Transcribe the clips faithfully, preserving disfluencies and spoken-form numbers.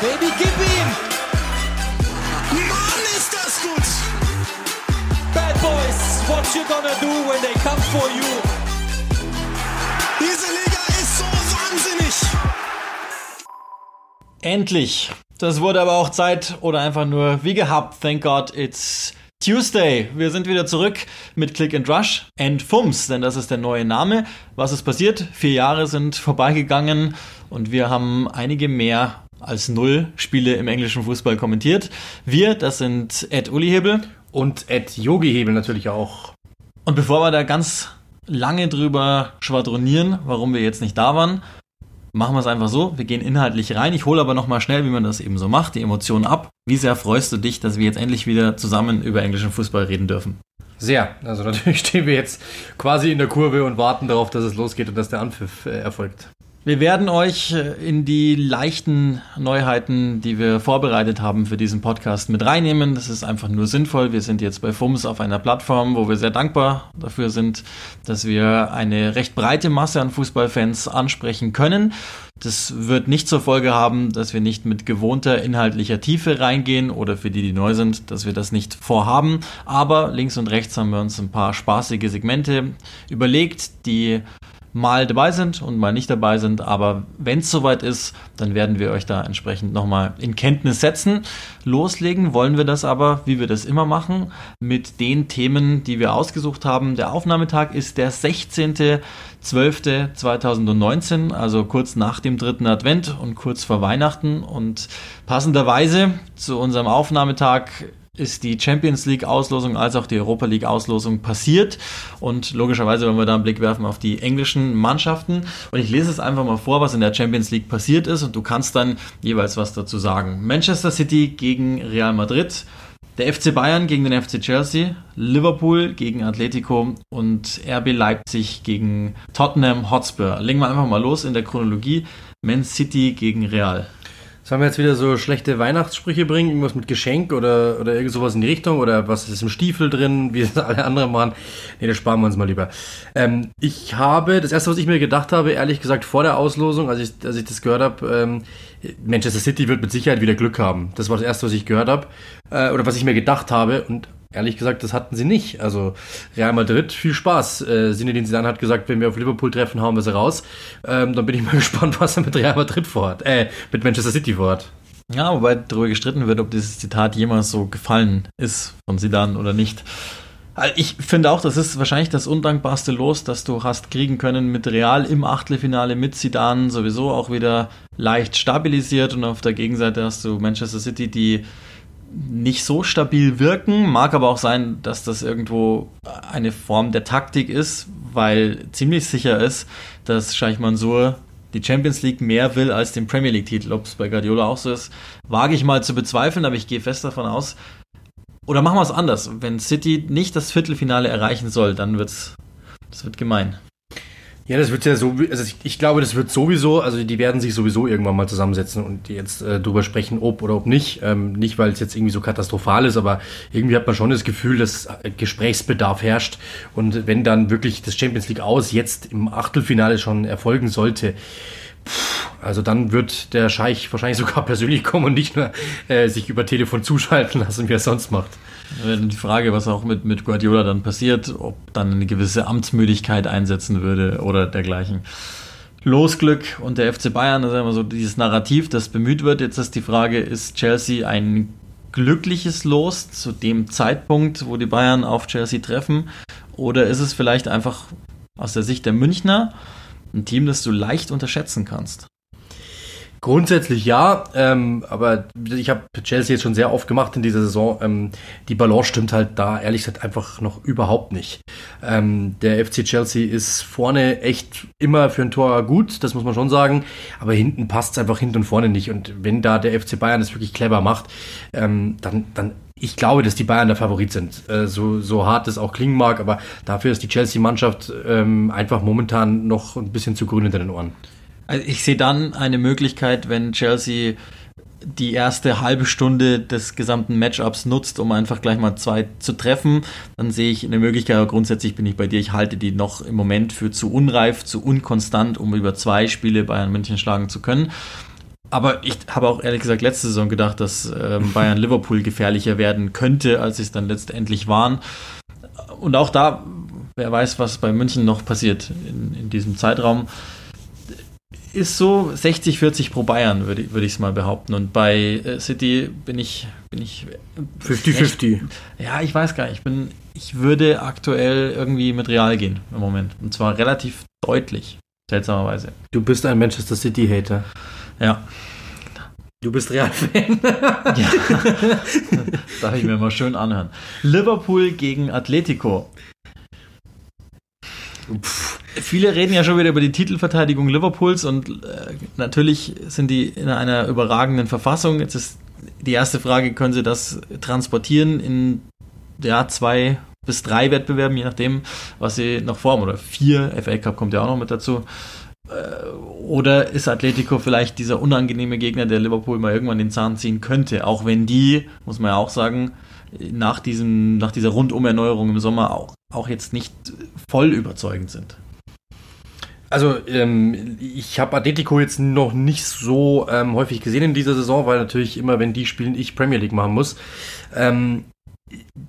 Baby, gib ihm! Mann, ist das gut! Bad Boys, what you gonna do when they come for you? Diese Liga ist so wahnsinnig! Endlich! Das wurde aber auch Zeit oder einfach nur wie gehabt. Thank God it's Tuesday. Wir sind wieder zurück mit Click and Rush and Fums, denn das ist der neue Name. Was ist passiert? Vier Jahre sind vorbeigegangen und wir haben einige mehr als null Spiele im englischen Fußball kommentiert. Wir, das sind Ed Uli Hebel. Und Ed Yogi Hebel natürlich auch. Und bevor wir da ganz lange drüber schwadronieren, warum wir jetzt nicht da waren, machen wir es einfach so, wir gehen inhaltlich rein. Ich hole aber nochmal schnell, wie man das eben so macht, die Emotionen ab. Wie sehr freust du dich, dass wir jetzt endlich wieder zusammen über englischen Fußball reden dürfen? Sehr. Also natürlich stehen wir jetzt quasi in der Kurve und warten darauf, dass es losgeht und dass der Anpfiff äh, erfolgt. Wir werden euch in die leichten Neuheiten, die wir vorbereitet haben für diesen Podcast, mit reinnehmen. Das ist einfach nur sinnvoll. Wir sind jetzt bei Fums auf einer Plattform, wo wir sehr dankbar dafür sind, dass wir eine recht breite Masse an Fußballfans ansprechen können. Das wird nicht zur Folge haben, dass wir nicht mit gewohnter inhaltlicher Tiefe reingehen oder für die, die neu sind, dass wir das nicht vorhaben. Aber links und rechts haben wir uns ein paar spaßige Segmente überlegt, die mal dabei sind und mal nicht dabei sind, aber wenn es soweit ist, dann werden wir euch da entsprechend nochmal in Kenntnis setzen. Loslegen wollen wir das aber, wie wir das immer machen, mit den Themen, die wir ausgesucht haben. Der Aufnahmetag ist der sechzehnter zwölfter zweitausendneunzehn, also kurz nach dem dritten Advent und kurz vor Weihnachten, und passenderweise zu unserem Aufnahmetag ist die Champions League-Auslosung als auch die Europa League-Auslosung passiert. Und logischerweise wollen wir da einen Blick werfen auf die englischen Mannschaften. Und ich lese es einfach mal vor, was in der Champions League passiert ist. Und du kannst dann jeweils was dazu sagen. Manchester City gegen Real Madrid, der F C Bayern gegen den F C Chelsea, Liverpool gegen Atletico und R B Leipzig gegen Tottenham Hotspur. Legen wir einfach mal los in der Chronologie. Man City gegen Real. Sollen wir jetzt wieder so schlechte Weihnachtssprüche bringen? Irgendwas mit Geschenk oder, oder irgend sowas in die Richtung? Oder was ist im Stiefel drin, wie es alle anderen machen? Nee, das sparen wir uns mal lieber. Ähm, ich habe, das Erste, was ich mir gedacht habe, ehrlich gesagt, vor der Auslosung, als ich, als ich das gehört habe, ähm, Manchester City wird mit Sicherheit wieder Glück haben. Das war das Erste, was ich gehört habe. Äh, oder was ich mir gedacht habe. Und ehrlich gesagt, das hatten sie nicht. Also Real Madrid, viel Spaß. Äh, Zinedine Zidane hat gesagt, wenn wir auf Liverpool treffen, hauen wir sie raus. Ähm, dann bin ich mal gespannt, was er mit Real Madrid vorhat. Äh, mit Manchester City vorhat. Ja, wobei darüber gestritten wird, ob dieses Zitat jemals so gefallen ist von Zidane oder nicht. Ich finde auch, das ist wahrscheinlich das undankbarste Los, das du hast kriegen können mit Real im Achtelfinale, mit Zidane sowieso auch wieder leicht stabilisiert. Und auf der Gegenseite hast du Manchester City, die nicht so stabil wirken, mag aber auch sein, dass das irgendwo eine Form der Taktik ist, weil ziemlich sicher ist, dass Scheich Mansour die Champions League mehr will als den Premier League-Titel. Ob es bei Guardiola auch so ist, wage ich mal zu bezweifeln, aber ich gehe fest davon aus. Oder machen wir es anders. Wenn City nicht das Viertelfinale erreichen soll, dann wird's, das wird gemein. Ja, das wird ja so, also ich, ich glaube, das wird sowieso, also die werden sich sowieso irgendwann mal zusammensetzen und jetzt äh, drüber sprechen, ob oder ob nicht. Ähm, nicht, weil es jetzt irgendwie so katastrophal ist, aber irgendwie hat man schon das Gefühl, dass Gesprächsbedarf herrscht. Und wenn dann wirklich das Champions League aus jetzt im Achtelfinale schon erfolgen sollte, pff, also dann wird der Scheich wahrscheinlich sogar persönlich kommen und nicht nur äh, sich über Telefon zuschalten lassen, wie er es sonst macht. Die Frage, was auch mit, mit Guardiola dann passiert, ob dann eine gewisse Amtsmüdigkeit einsetzen würde oder dergleichen. Losglück und der F C Bayern, das ist immer so dieses Narrativ, das bemüht wird. Jetzt ist die Frage, ist Chelsea ein glückliches Los zu dem Zeitpunkt, wo die Bayern auf Chelsea treffen? Oder ist es vielleicht einfach aus der Sicht der Münchner ein Team, das du leicht unterschätzen kannst? Grundsätzlich ja, ähm, aber ich habe Chelsea jetzt schon sehr oft gemacht in dieser Saison. Ähm, die Balance stimmt halt da ehrlich gesagt einfach noch überhaupt nicht. Ähm, der F C Chelsea ist vorne echt immer für ein Tor gut, das muss man schon sagen, aber hinten passt es einfach hinten und vorne nicht. Und wenn da der F C Bayern das wirklich clever macht, ähm, dann dann ich glaube, dass die Bayern der Favorit sind. So, so hart es auch klingen mag, aber dafür ist die Chelsea-Mannschaft ähm, einfach momentan noch ein bisschen zu grün hinter den Ohren. Also ich sehe dann eine Möglichkeit, wenn Chelsea die erste halbe Stunde des gesamten Matchups nutzt, um einfach gleich mal zwei zu treffen, dann sehe ich eine Möglichkeit, aber grundsätzlich bin ich bei dir, ich halte die noch im Moment für zu unreif, zu unkonstant, um über zwei Spiele Bayern München schlagen zu können. Aber ich habe auch ehrlich gesagt letzte Saison gedacht, dass ähm, Bayern Liverpool gefährlicher werden könnte, als sie es dann letztendlich waren. Und auch da, wer weiß, was bei München noch passiert in, in diesem Zeitraum. Ist so sechzig vierzig pro Bayern, würde würd ich es mal behaupten. Und bei äh, City bin ich... bin ich fünfzig fünfzig. Ja, ich weiß gar nicht. Ich, bin, ich würde aktuell irgendwie mit Real gehen im Moment. Und zwar relativ deutlich, seltsamerweise. Du bist ein Manchester City-Hater. Ja. Du bist Real-Fan. Ja. Das darf ich mir mal schön anhören. Liverpool gegen Atletico. Pff. Viele reden ja schon wieder über die Titelverteidigung Liverpools und äh, natürlich sind die in einer überragenden Verfassung. Jetzt ist die erste Frage, können sie das transportieren in ja, zwei bis drei Wettbewerben, je nachdem, was sie noch vorhaben. Oder vier, F A Cup kommt ja auch noch mit dazu. Äh, oder ist Atletico vielleicht dieser unangenehme Gegner, der Liverpool mal irgendwann den Zahn ziehen könnte? Auch wenn die, muss man ja auch sagen, nach, diesem, nach dieser Rundumerneuerung im Sommer auch, auch jetzt nicht voll überzeugend sind. Also ähm, ich habe Atletico jetzt noch nicht so ähm, häufig gesehen in dieser Saison, weil natürlich immer, wenn die spielen, ich Premier League machen muss. Ähm,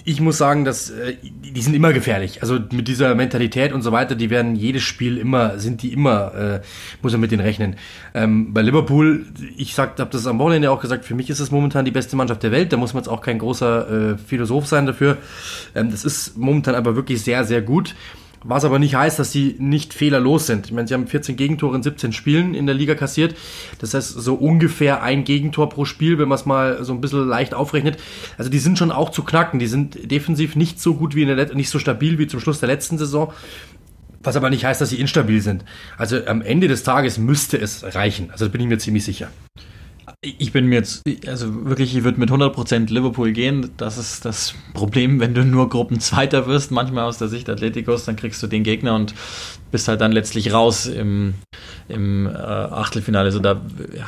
ich muss sagen, dass äh, die sind immer gefährlich. Also mit dieser Mentalität und so weiter, die werden jedes Spiel immer, sind die immer, äh, muss man mit denen rechnen. Ähm, bei Liverpool, ich habe das am Wochenende auch gesagt, für mich ist es momentan die beste Mannschaft der Welt. Da muss man jetzt auch kein großer äh, Philosoph sein dafür. Ähm, das ist momentan aber wirklich sehr, sehr gut. Was aber nicht heißt, dass sie nicht fehlerlos sind. Ich meine, sie haben vierzehn Gegentore in siebzehn Spielen in der Liga kassiert. Das heißt, so ungefähr ein Gegentor pro Spiel, wenn man es mal so ein bisschen leicht aufrechnet. Also die sind schon auch zu knacken. Die sind defensiv nicht so gut wie in der Let- nicht so stabil wie zum Schluss der letzten Saison. Was aber nicht heißt, dass sie instabil sind. Also am Ende des Tages müsste es reichen. Also da bin ich mir ziemlich sicher. Ich bin mir jetzt, also wirklich, ich würde mit hundert Prozent Liverpool gehen. Das ist das Problem, wenn du nur Gruppenzweiter wirst. Manchmal aus der Sicht Atleticos, dann kriegst du den Gegner und bist halt dann letztlich raus im, im äh, Achtelfinale. Also da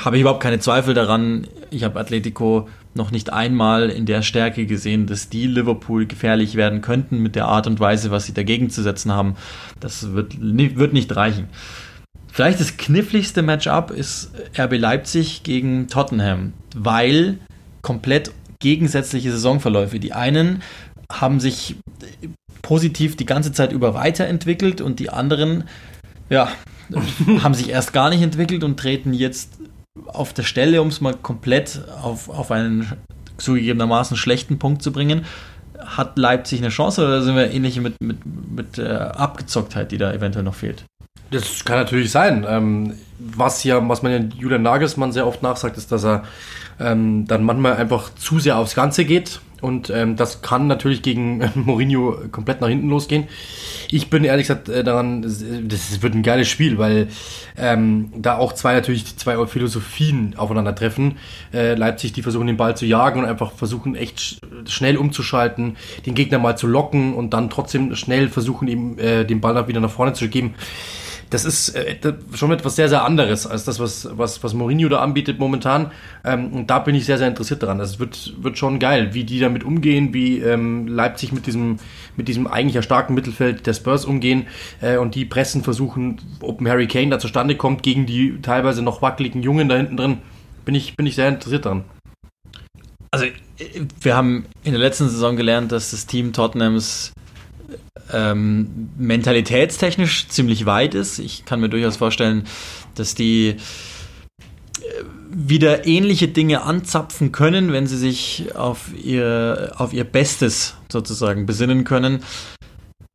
habe ich überhaupt keine Zweifel daran. Ich habe Atletico noch nicht einmal in der Stärke gesehen, dass die Liverpool gefährlich werden könnten mit der Art und Weise, was sie dagegen zu setzen haben. Das wird, wird nicht reichen. Vielleicht das kniffligste Matchup ist R B Leipzig gegen Tottenham, weil komplett gegensätzliche Saisonverläufe. Die einen haben sich positiv die ganze Zeit über weiterentwickelt und die anderen, ja, haben sich erst gar nicht entwickelt und treten jetzt auf der Stelle, um es mal komplett auf, auf einen zugegebenermaßen schlechten Punkt zu bringen. Hat Leipzig eine Chance oder sind wir ähnlich mit, mit, mit äh, Abgezocktheit, die da eventuell noch fehlt? Das kann natürlich sein. Ähm, was ja, was man ja Julian Nagelsmann sehr oft nachsagt, ist, dass er ähm, dann manchmal einfach zu sehr aufs Ganze geht. Und ähm, das kann natürlich gegen Mourinho komplett nach hinten losgehen. Ich bin ehrlich gesagt äh, daran, das wird ein geiles Spiel, weil ähm, da auch zwei natürlich zwei Philosophien aufeinandertreffen. Äh, Leipzig, die versuchen den Ball zu jagen und einfach versuchen echt sch- schnell umzuschalten, den Gegner mal zu locken und dann trotzdem schnell versuchen, eben äh, den Ball wieder nach vorne zu geben. Das ist schon etwas sehr, sehr anderes als das, was, was, was Mourinho da anbietet momentan. Ähm, und da bin ich sehr, sehr interessiert daran. Das wird, wird schon geil, wie die damit umgehen, wie ähm, Leipzig mit diesem, mit diesem eigentlich ja starken Mittelfeld der Spurs umgehen äh, und die Pressen versuchen, ob ein Harry Kane da zustande kommt gegen die teilweise noch wackeligen Jungen da hinten drin. Bin ich, bin ich sehr interessiert daran. Also, wir haben in der letzten Saison gelernt, dass das Team Tottenhams Ähm, mentalitätstechnisch ziemlich weit ist. Ich kann mir durchaus vorstellen, dass die wieder ähnliche Dinge anzapfen können, wenn sie sich auf ihr, auf ihr Bestes sozusagen besinnen können.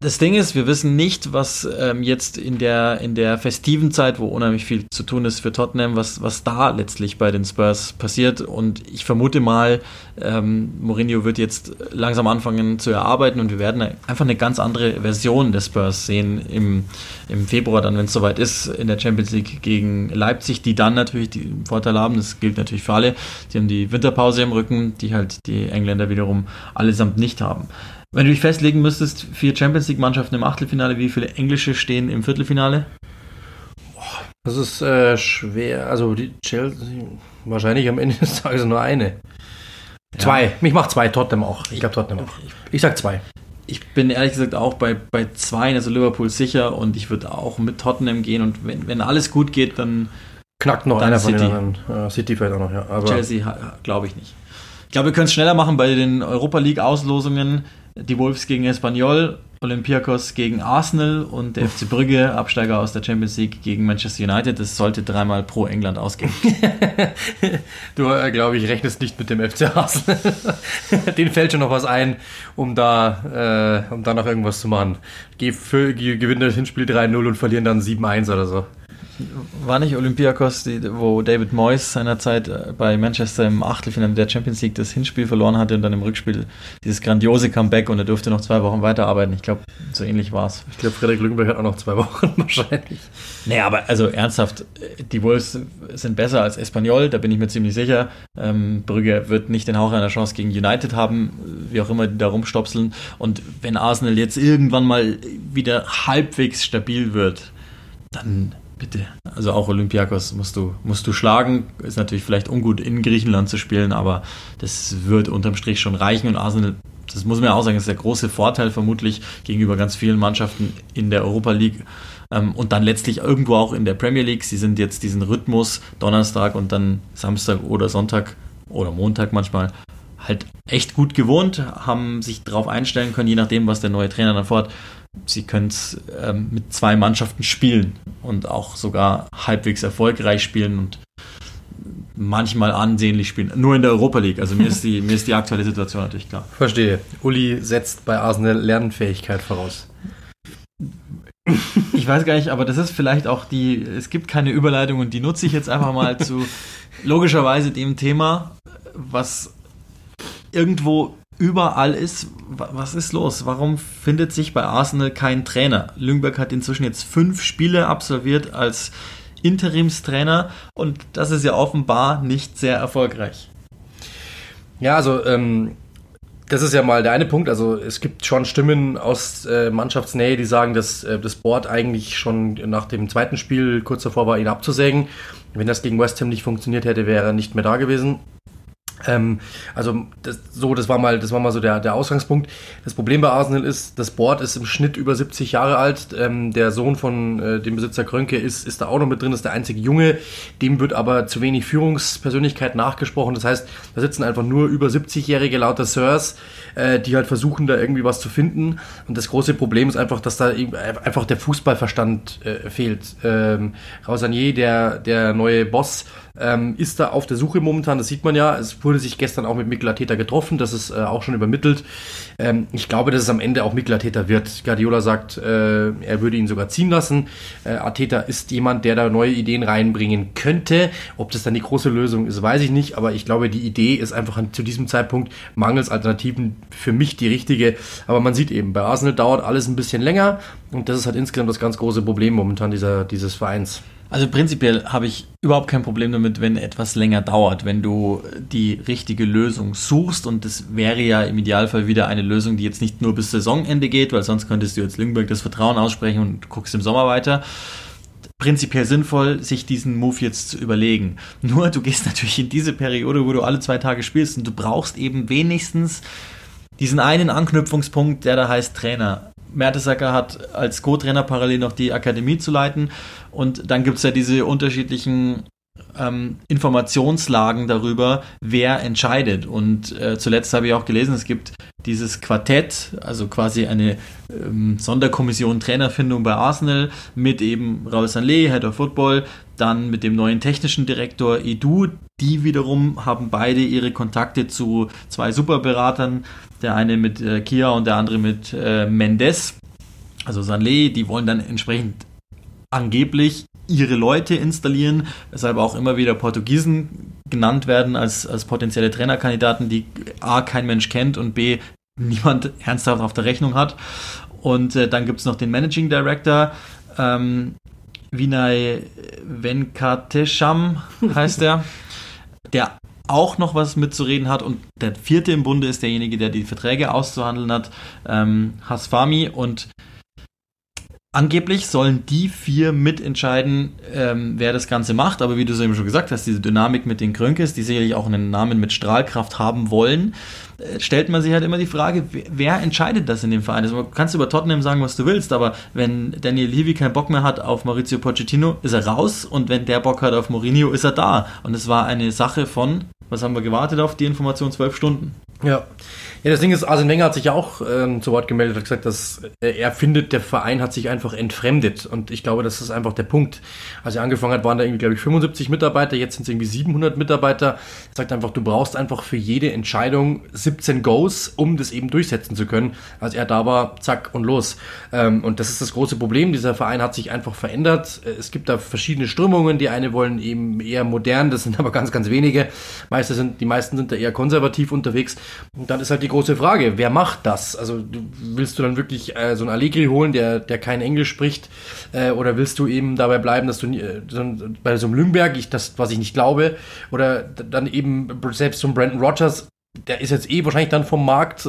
Das Ding ist, wir wissen nicht, was ähm, jetzt in der, in der festiven Zeit, wo unheimlich viel zu tun ist für Tottenham, was, was da letztlich bei den Spurs passiert. Und ich vermute mal, ähm, Mourinho wird jetzt langsam anfangen zu erarbeiten und wir werden einfach eine ganz andere Version des Spurs sehen im, im Februar, dann, wenn es soweit ist, in der Champions League gegen Leipzig, die dann natürlich den Vorteil haben, das gilt natürlich für alle, die haben die Winterpause im Rücken, die halt die Engländer wiederum allesamt nicht haben. Wenn du dich festlegen müsstest, vier Champions-League-Mannschaften im Achtelfinale, wie viele englische stehen im Viertelfinale? Das ist äh, schwer. Also die Chelsea, wahrscheinlich am Ende des Tages nur eine. Ja. Zwei. Mich macht zwei. Tottenham auch. Ich glaube Tottenham auch. Ich sag zwei. Ich bin ehrlich gesagt auch bei, bei zwei, also Liverpool sicher. Und ich würde auch mit Tottenham gehen. Und wenn, wenn alles gut geht, dann Knackt noch einer von den anderen. Ja, City fällt auch noch, ja. Aber Chelsea glaube ich nicht. Ich glaube, wir können es schneller machen bei den Europa League-Auslosungen. Die Wolves gegen Espanyol, Olympiakos gegen Arsenal und der F C Brügge, Absteiger aus der Champions League, gegen Manchester United. Das sollte dreimal pro England ausgehen. Du, äh, glaube ich, rechnest nicht mit dem F C Arsenal. Den fällt schon noch was ein, um da äh, um da noch irgendwas zu machen. Ge- für, ge- gewinnen das Hinspiel drei null und verlieren dann sieben eins oder so. War nicht Olympiakos, die, wo David Moyes seinerzeit bei Manchester im Achtelfinale der Champions League das Hinspiel verloren hatte und dann im Rückspiel dieses grandiose Comeback, und er durfte noch zwei Wochen weiterarbeiten. Ich glaube, so ähnlich war es. Ich glaube, Frederik Lückenberg hat auch noch zwei Wochen wahrscheinlich. Naja, aber also ernsthaft, die Wolves sind besser als Espanyol, da bin ich mir ziemlich sicher. Ähm, Brügge wird nicht den Hauch einer Chance gegen United haben, wie auch immer die da rumstopseln. Und wenn Arsenal jetzt irgendwann mal wieder halbwegs stabil wird, dann... Bitte. Also auch Olympiakos musst du, musst du schlagen. Ist natürlich vielleicht ungut, in Griechenland zu spielen, aber das wird unterm Strich schon reichen. Und Arsenal, das muss man ja auch sagen, ist der große Vorteil vermutlich gegenüber ganz vielen Mannschaften in der Europa League und dann letztlich irgendwo auch in der Premier League. Sie sind jetzt diesen Rhythmus Donnerstag und dann Samstag oder Sonntag oder Montag manchmal halt echt gut gewohnt, haben sich darauf einstellen können, je nachdem, was der neue Trainer dann vorhat. Sie können es ähm, mit zwei Mannschaften spielen und auch sogar halbwegs erfolgreich spielen und manchmal ansehnlich spielen. Nur in der Europa League. Also mir ist die, mir ist die aktuelle Situation natürlich klar. Verstehe. Uli setzt bei Arsenal Lernfähigkeit voraus. Ich weiß gar nicht, aber das ist vielleicht auch die, es gibt keine Überleitung und die nutze ich jetzt einfach mal zu logischerweise dem Thema, was irgendwo überall ist. Was ist los? Warum findet sich bei Arsenal kein Trainer? Ljungberg hat inzwischen jetzt fünf Spiele absolviert als Interimstrainer und das ist ja offenbar nicht sehr erfolgreich. Ja, also ähm, das ist ja mal der eine Punkt. Also es gibt schon Stimmen aus äh, Mannschaftsnähe, die sagen, dass äh, das Board eigentlich schon nach dem zweiten Spiel kurz davor war, ihn abzusägen. Wenn das gegen West Ham nicht funktioniert hätte, wäre er nicht mehr da gewesen. Ähm, also das, so, das war mal, das war mal so der, der Ausgangspunkt. Das Problem bei Arsenal ist, das Board ist im Schnitt über siebzig Jahre alt. Ähm, der Sohn von äh, dem Besitzer Kroenke ist, ist da auch noch mit drin, ist der einzige Junge. Dem wird aber zu wenig Führungspersönlichkeit nachgesprochen. Das heißt, da sitzen einfach nur über siebzigjährige lauter Sirs, äh, die halt versuchen, da irgendwie was zu finden. Und das große Problem ist einfach, dass da einfach der Fußballverstand äh, fehlt. Ähm, Rausanier, der, der neue Boss, Ähm, ist da auf der Suche momentan, das sieht man ja. Es wurde sich gestern auch mit Mikel Arteta getroffen, das ist äh, auch schon übermittelt. Ähm, ich glaube, dass es am Ende auch Mikel Arteta wird. Guardiola sagt, äh, er würde ihn sogar ziehen lassen. Äh, Arteta ist jemand, der da neue Ideen reinbringen könnte. Ob das dann die große Lösung ist, weiß ich nicht, aber ich glaube, die Idee ist einfach an, zu diesem Zeitpunkt mangels Alternativen für mich die richtige. Aber man sieht eben, bei Arsenal dauert alles ein bisschen länger und das ist halt insgesamt das ganz große Problem momentan dieser, dieses Vereins. Also prinzipiell habe ich überhaupt kein Problem damit, wenn etwas länger dauert, wenn du die richtige Lösung suchst, und das wäre ja im Idealfall wieder eine Lösung, die jetzt nicht nur bis Saisonende geht, weil sonst könntest du jetzt Ljungberg das Vertrauen aussprechen und guckst im Sommer weiter. Prinzipiell sinnvoll, sich diesen Move jetzt zu überlegen. Nur du gehst natürlich in diese Periode, wo du alle zwei Tage spielst, und du brauchst eben wenigstens diesen einen Anknüpfungspunkt, der da heißt Trainer. Mertesacker hat als Co-Trainer parallel noch die Akademie zu leiten, und dann gibt es ja diese unterschiedlichen ähm, Informationslagen darüber, wer entscheidet, und äh, zuletzt habe ich auch gelesen, es gibt dieses Quartett, also quasi eine ähm, Sonderkommission Trainerfindung bei Arsenal mit eben Raul Sanlé, Head of Football, dann mit dem neuen technischen Direktor Edu, die wiederum haben beide ihre Kontakte zu zwei Superberatern, der eine mit äh, Kia und der andere mit äh, Mendes, also Sanlé, die wollen dann entsprechend angeblich ihre Leute installieren, weshalb auch immer wieder Portugiesen genannt werden als, als potenzielle Trainerkandidaten, die A, kein Mensch kennt und B, niemand ernsthaft auf der Rechnung hat. Und äh, dann gibt es noch den Managing Director, ähm, Vinay Venkatesham heißt er, der auch noch was mitzureden hat, und der vierte im Bunde ist derjenige, der die Verträge auszuhandeln hat, ähm, Hasfami, und Angeblich sollen die vier mitentscheiden, ähm, wer das Ganze macht. Aber wie du es eben schon gesagt hast, diese Dynamik mit den Kroenkes, die sicherlich auch einen Namen mit Strahlkraft haben wollen, äh, stellt man sich halt immer die Frage, wer entscheidet das in dem Verein? Also, du kannst über Tottenham sagen, was du willst, aber wenn Daniel Levy keinen Bock mehr hat auf Maurizio Pochettino, ist er raus. Und wenn der Bock hat auf Mourinho, ist er da. Und es war eine Sache von, was haben wir gewartet auf die Information, zwölf Stunden. Ja. Ja, das Ding ist, Arsène Wenger hat sich ja auch ähm, zu Wort gemeldet, hat gesagt, dass äh, er findet, der Verein hat sich einfach entfremdet. Und ich glaube, das ist einfach der Punkt. Als er angefangen hat, waren da irgendwie, glaube ich, fünfundsiebzig Mitarbeiter, jetzt sind es irgendwie siebenhundert Mitarbeiter. Er sagt einfach, du brauchst einfach für jede Entscheidung siebzehn Goes, um das eben durchsetzen zu können. Als er da war, zack und los. Ähm, und das ist das große Problem. Dieser Verein hat sich einfach verändert. Es gibt da verschiedene Strömungen. Die eine wollen eben eher modern, das sind aber ganz, ganz wenige. Meiste sind, die meisten sind da eher konservativ unterwegs. Und dann ist halt die große Frage, wer macht das? Also willst du dann wirklich äh, so einen Allegri holen, der, der kein Englisch spricht, äh, oder willst du eben dabei bleiben, dass du äh, bei so einem Lümberg, ich, das, was ich nicht glaube, oder dann eben selbst so ein Brendan Rodgers, der ist jetzt eh wahrscheinlich dann vom Markt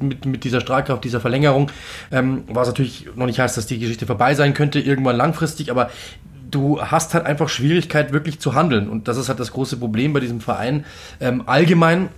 mit, mit dieser Strahlkraft, dieser Verlängerung, ähm, was natürlich noch nicht heißt, dass die Geschichte vorbei sein könnte, irgendwann langfristig, aber du hast halt einfach Schwierigkeit, wirklich zu handeln, und das ist halt das große Problem bei diesem Verein ähm, allgemein.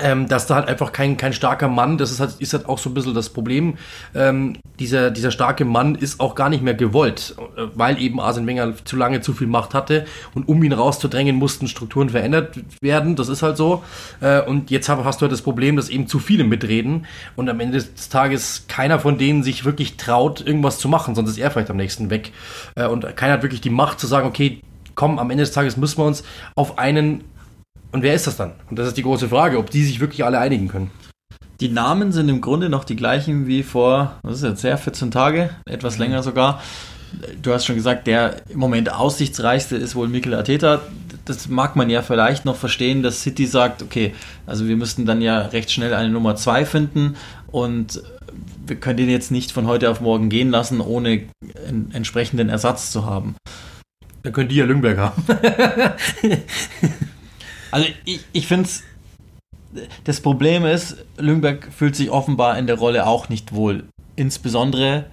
Ähm, dass da halt einfach kein, kein starker Mann, das ist halt, ist halt auch so ein bisschen das Problem, ähm, dieser, dieser starke Mann ist auch gar nicht mehr gewollt, weil eben Arsène Wenger zu lange zu viel Macht hatte und um ihn rauszudrängen, mussten Strukturen verändert werden, das ist halt so, äh, und jetzt hast du halt das Problem, dass eben zu viele mitreden und am Ende des Tages keiner von denen sich wirklich traut, irgendwas zu machen, sonst ist er vielleicht am nächsten weg, äh, und keiner hat wirklich die Macht zu sagen, okay, komm, am Ende des Tages müssen wir uns auf einen. Und wer ist das dann? Und das ist die große Frage, ob die sich wirklich alle einigen können. Die Namen sind im Grunde noch die gleichen wie vor, was ist jetzt her, vierzehn Tage, etwas mhm. länger sogar. Du hast schon gesagt, der im Moment aussichtsreichste ist wohl Mikel Arteta. Das mag man ja vielleicht noch verstehen, dass City sagt, okay, also wir müssten dann ja recht schnell eine Nummer zwei finden und wir können den jetzt nicht von heute auf morgen gehen lassen, ohne einen entsprechenden Ersatz zu haben. Dann können die ja Lüngberg haben. Also ich, ich finde es, das Problem ist, Ljungberg fühlt sich offenbar in der Rolle auch nicht wohl. Insbesondere,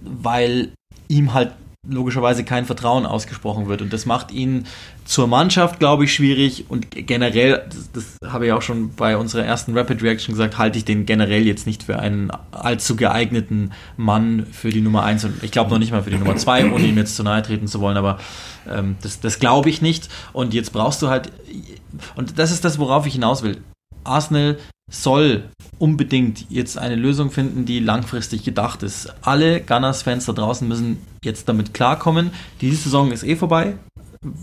weil ihm halt logischerweise kein Vertrauen ausgesprochen wird. Und das macht ihn zur Mannschaft, glaube ich, schwierig. Und generell, das, das habe ich auch schon bei unserer ersten Rapid Reaction gesagt, halte ich den generell jetzt nicht für einen allzu geeigneten Mann für die Nummer eins. Und ich glaube noch nicht mal für die Nummer zwei, ohne ihm jetzt zu nahe treten zu wollen. Aber ähm, das, das glaube ich nicht. Und jetzt brauchst du halt... Und das ist das, worauf ich hinaus will. Arsenal soll unbedingt jetzt eine Lösung finden, die langfristig gedacht ist. Alle Gunners-Fans da draußen müssen jetzt damit klarkommen. Diese Saison ist eh vorbei.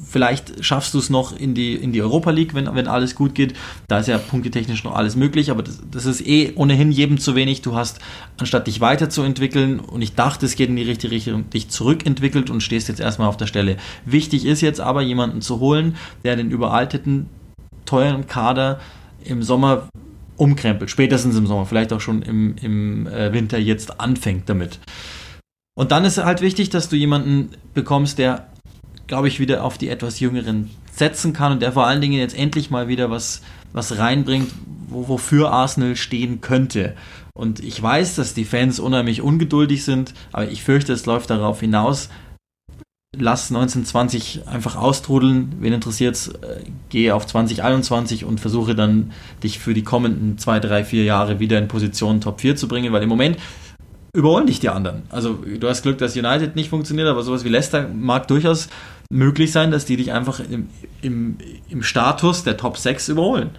Vielleicht schaffst du es noch in die, in die Europa League, wenn, wenn alles gut geht. Da ist ja punktetechnisch noch alles möglich, aber das, das ist eh ohnehin jedem zu wenig. Du hast, anstatt dich weiterzuentwickeln, und ich dachte, es geht in die richtige Richtung, dich zurückentwickelt und stehst jetzt erstmal auf der Stelle. Wichtig ist jetzt aber, jemanden zu holen, der den überalteten, teuren Kader im Sommer umkrempelt, spätestens im Sommer, vielleicht auch schon im, im Winter jetzt anfängt damit. Und dann ist halt wichtig, dass du jemanden bekommst, der, glaube ich, wieder auf die etwas Jüngeren setzen kann und der vor allen Dingen jetzt endlich mal wieder was, was reinbringt, wo, wofür Arsenal stehen könnte. Und ich weiß, dass die Fans unheimlich ungeduldig sind, aber ich fürchte, es läuft darauf hinaus, lass neunzehn zwanzig einfach austrudeln, wen interessiert's, geh auf zwanzig einundzwanzig und versuche dann, dich für die kommenden zwei, drei, vier Jahre wieder in Position Top vier zu bringen, weil im Moment überholen dich die anderen. Also du hast Glück, dass United nicht funktioniert, aber sowas wie Leicester mag durchaus möglich sein, dass die dich einfach im, im, im Status der Top sechs überholen.